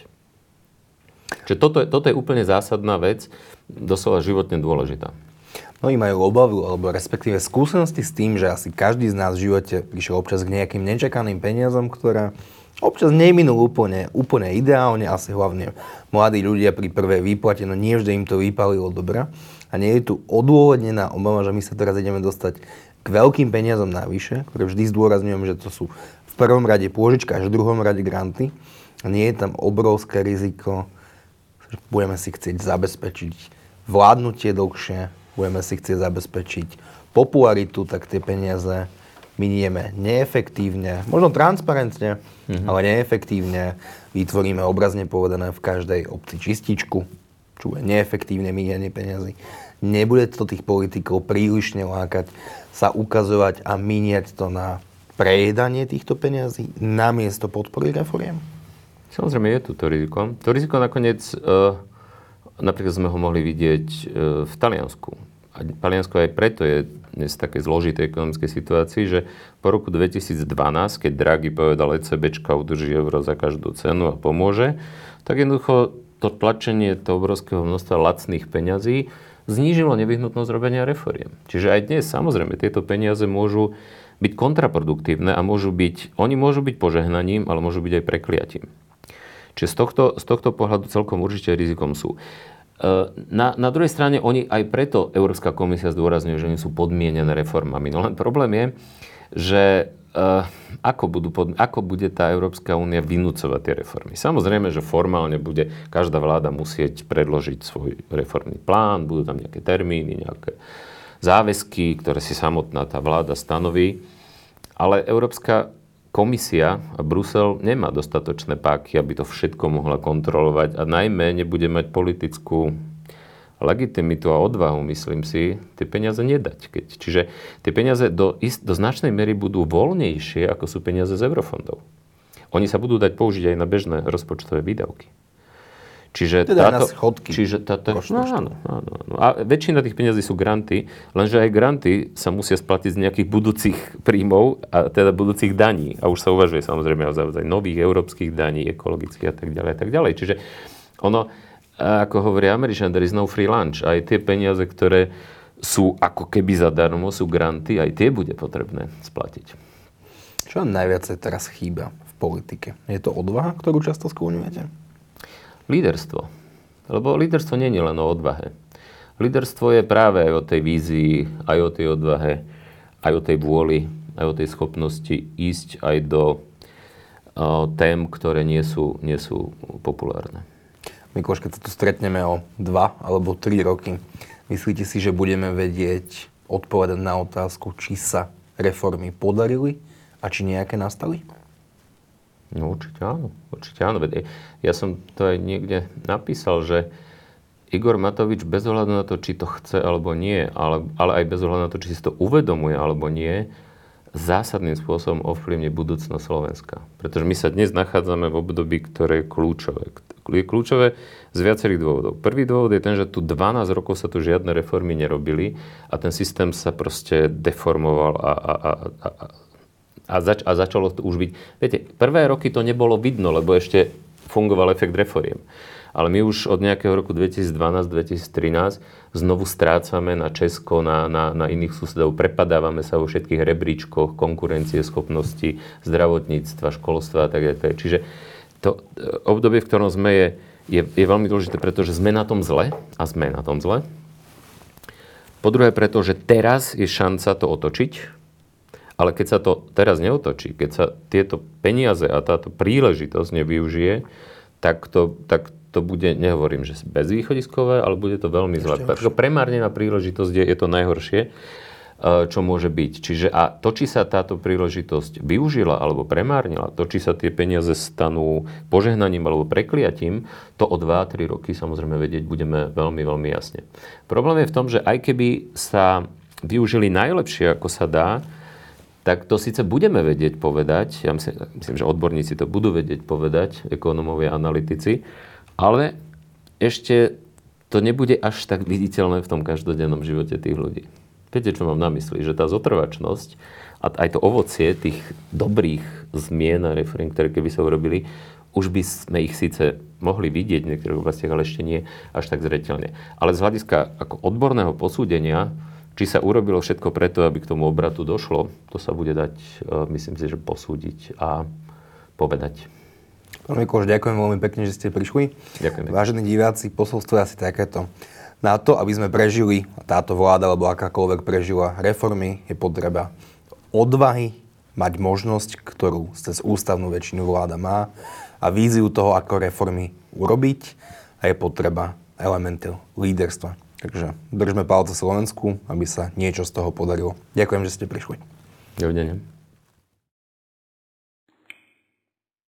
Čiže toto, toto je úplne zásadná vec, doslova životne dôležitá. Mnohí majú obavu, alebo respektíve skúsenosti s tým, že asi každý z nás v živote prišiel občas k nejakým nečakaným peniazom, ktoré občas neminú úplne, úplne ideálne, asi hlavne mladí ľudia pri prvej výplate, no nie vždy im to vypálilo dobre. A nie je tu odôvodnená obava, že my sa teraz ideme dostať k veľkým peniazom navyše, ktoré vždy zdôrazňujem, že to sú v prvom rade pôžička, až v druhom rade granty. A nie je tam obrovské riziko, že budeme si chcieť zabezpečiť vládnutie dlhšie, budeme si chcieť zabezpečiť popularitu, tak tie peniaze minieme neefektívne, možno transparentne, mm-hmm. ale neefektívne. Vytvoríme obrazne povedané v každej obci čističku, čo je neefektívne minienie peniazy. Nebude to tých politikov prílišne lákať sa ukazovať a miniať to na prejedanie týchto peniazí namiesto podpory reforiem? Samozrejme je tu to riziko. To riziko nakoniec, e, napríklad sme ho mohli vidieť e, v Taliansku. A Taliansko aj preto je dnes v takej zložitej ekonomickej situácii, že po roku dvetisícdvanásť, keď Draghi povedal ECBčka udrží euro za každú cenu a pomôže, tak jednoducho to tlačenie toho obrovského množstva lacných peňazí znížilo nevyhnutnosť robenia reforiem. Čiže aj dnes samozrejme tieto peniaze môžu byť kontraproduktívne a môžu byť, oni môžu byť požehnaním, ale môžu byť aj prekliatím. Čiže z tohto, z tohto pohľadu celkom určite rizikom sú. Na, na druhej strane, oni aj preto Európska komisia zdôrazňuje, že nie sú podmienené reformami. No len problém je, že uh, ako, budú pod, ako bude tá Európska únia vynúcovať tie reformy. Samozrejme, že formálne bude každá vláda musieť predložiť svoj reformný plán, budú tam nejaké termíny, nejaké záväzky, ktoré si samotná tá vláda stanoví. Ale Európska Komisia a Brusel nemá dostatočné páky, aby to všetko mohla kontrolovať a najmä nebude mať politickú legitimitu a odvahu, myslím si, tie peniaze nedať. Keď. Čiže tie peniaze do, do značnej miery budú voľnejšie, ako sú peniaze z eurofondov. Oni sa budú dať použiť aj na bežné rozpočtové výdavky. Čiže teda táto, na schodky. Čiže táto, no, áno, áno, áno. A väčšina tých peniazí sú granty, lenže aj granty sa musia splatiť z nejakých budúcich príjmov, a teda budúcich daní. A už sa uvažuje samozrejme o zavádzaj nových európskych daní, ekologických a tak ďalej a tak ďalej. Čiže ono, ako hovorí Američan, there is no free lunch. Aj tie peniaze, ktoré sú ako keby zadarmo, sú granty, aj tie bude potrebné splatiť. Čo vám najviac teraz chýba v politike? Je to odvaha, ktorú často skloňujete? Líderstvo. Lebo líderstvo nie je len o odvahe. Líderstvo je práve aj o tej vízii, aj o tej odvahe, aj o tej vôli, aj o tej schopnosti ísť aj do uh, tém, ktoré nie sú, nie sú populárne. Mikuláš, keď sa tu stretneme o dva alebo tri roky, myslíte si, že budeme vedieť odpovedať na otázku, či sa reformy podarili a či nejaké nastali? No určite áno, určite áno. Ja som to aj niekde napísal, že Igor Matovič bez ohľadu na to, či to chce alebo nie, ale, ale aj bez ohľadu na to, či si to uvedomuje alebo nie, zásadným spôsobom ovplyvne budúcnosť Slovenska. Pretože my sa dnes nachádzame v období, ktoré je kľúčové. Je kľúčové z viacerých dôvodov. Prvý dôvod je ten, že tu dvanásť rokov sa tu žiadne reformy nerobili a ten systém sa proste deformoval a... a, a, a, a A, zač- a začalo to už byť. Viete, prvé roky to nebolo vidno, lebo ešte fungoval efekt reforiem. Ale my už od nejakého roku dvetisícdvanásť dvetisíctrinásť znovu strácame na Česko, na, na, na iných susedov. Prepadávame sa vo všetkých rebríčkoch konkurencie, schopnosti, zdravotníctva, školstva a tak ďalej. Čiže to obdobie, v ktorom sme, je, je, je veľmi dôležité, pretože sme na tom zle a sme na tom zle. Po druhé, pretože teraz je šanca to otočiť. Ale keď sa to teraz neotočí, keď sa tieto peniaze a táto príležitosť nevyužije, tak to, tak to bude, nehovorím, že bezvýchodiskové, ale bude to veľmi zlé. Pretože premárnená príležitosť je, je to najhoršie, čo môže byť. Čiže a to, či sa táto príležitosť využila alebo premárnila, to, či sa tie peniaze stanú požehnaním alebo prekliatím, to o dva tri roky samozrejme vedieť budeme veľmi, veľmi jasne. Problém je v tom, že aj keby sa využili najlepšie, ako sa dá, tak to síce budeme vedieť povedať, ja myslím, myslím, že odborníci to budú vedieť povedať, ekonómovia, analytici, ale ešte to nebude až tak viditeľné v tom každodennom živote tých ľudí. Viete, čo mám na mysli? Že tá zotrvačnosť a aj to ovocie tých dobrých zmien a reforiem, ktoré keby sa urobili, už by sme ich síce mohli vidieť v niektorých oblastiach, ale ešte nie až tak zreteľne. Ale z hľadiska ako odborného posúdenia, či sa urobilo všetko preto, aby k tomu obratu došlo, to sa bude dať, myslím si, že posúdiť a povedať. Pán Mikuláš, ďakujem veľmi pekne, že ste prišli. Ďakujem. Vážení diváci, posolstvo je asi takéto. Na to, aby sme prežili, táto vláda alebo akákoľvek prežila reformy, je potreba odvahy mať možnosť, ktorú cez ústavnú väčšinu vláda má, a víziu toho, ako reformy urobiť, a je potreba elementu líderstva. Takže držme palce Slovensku, aby sa niečo z toho podarilo. Ďakujem, že ste prišli. Dovidenia.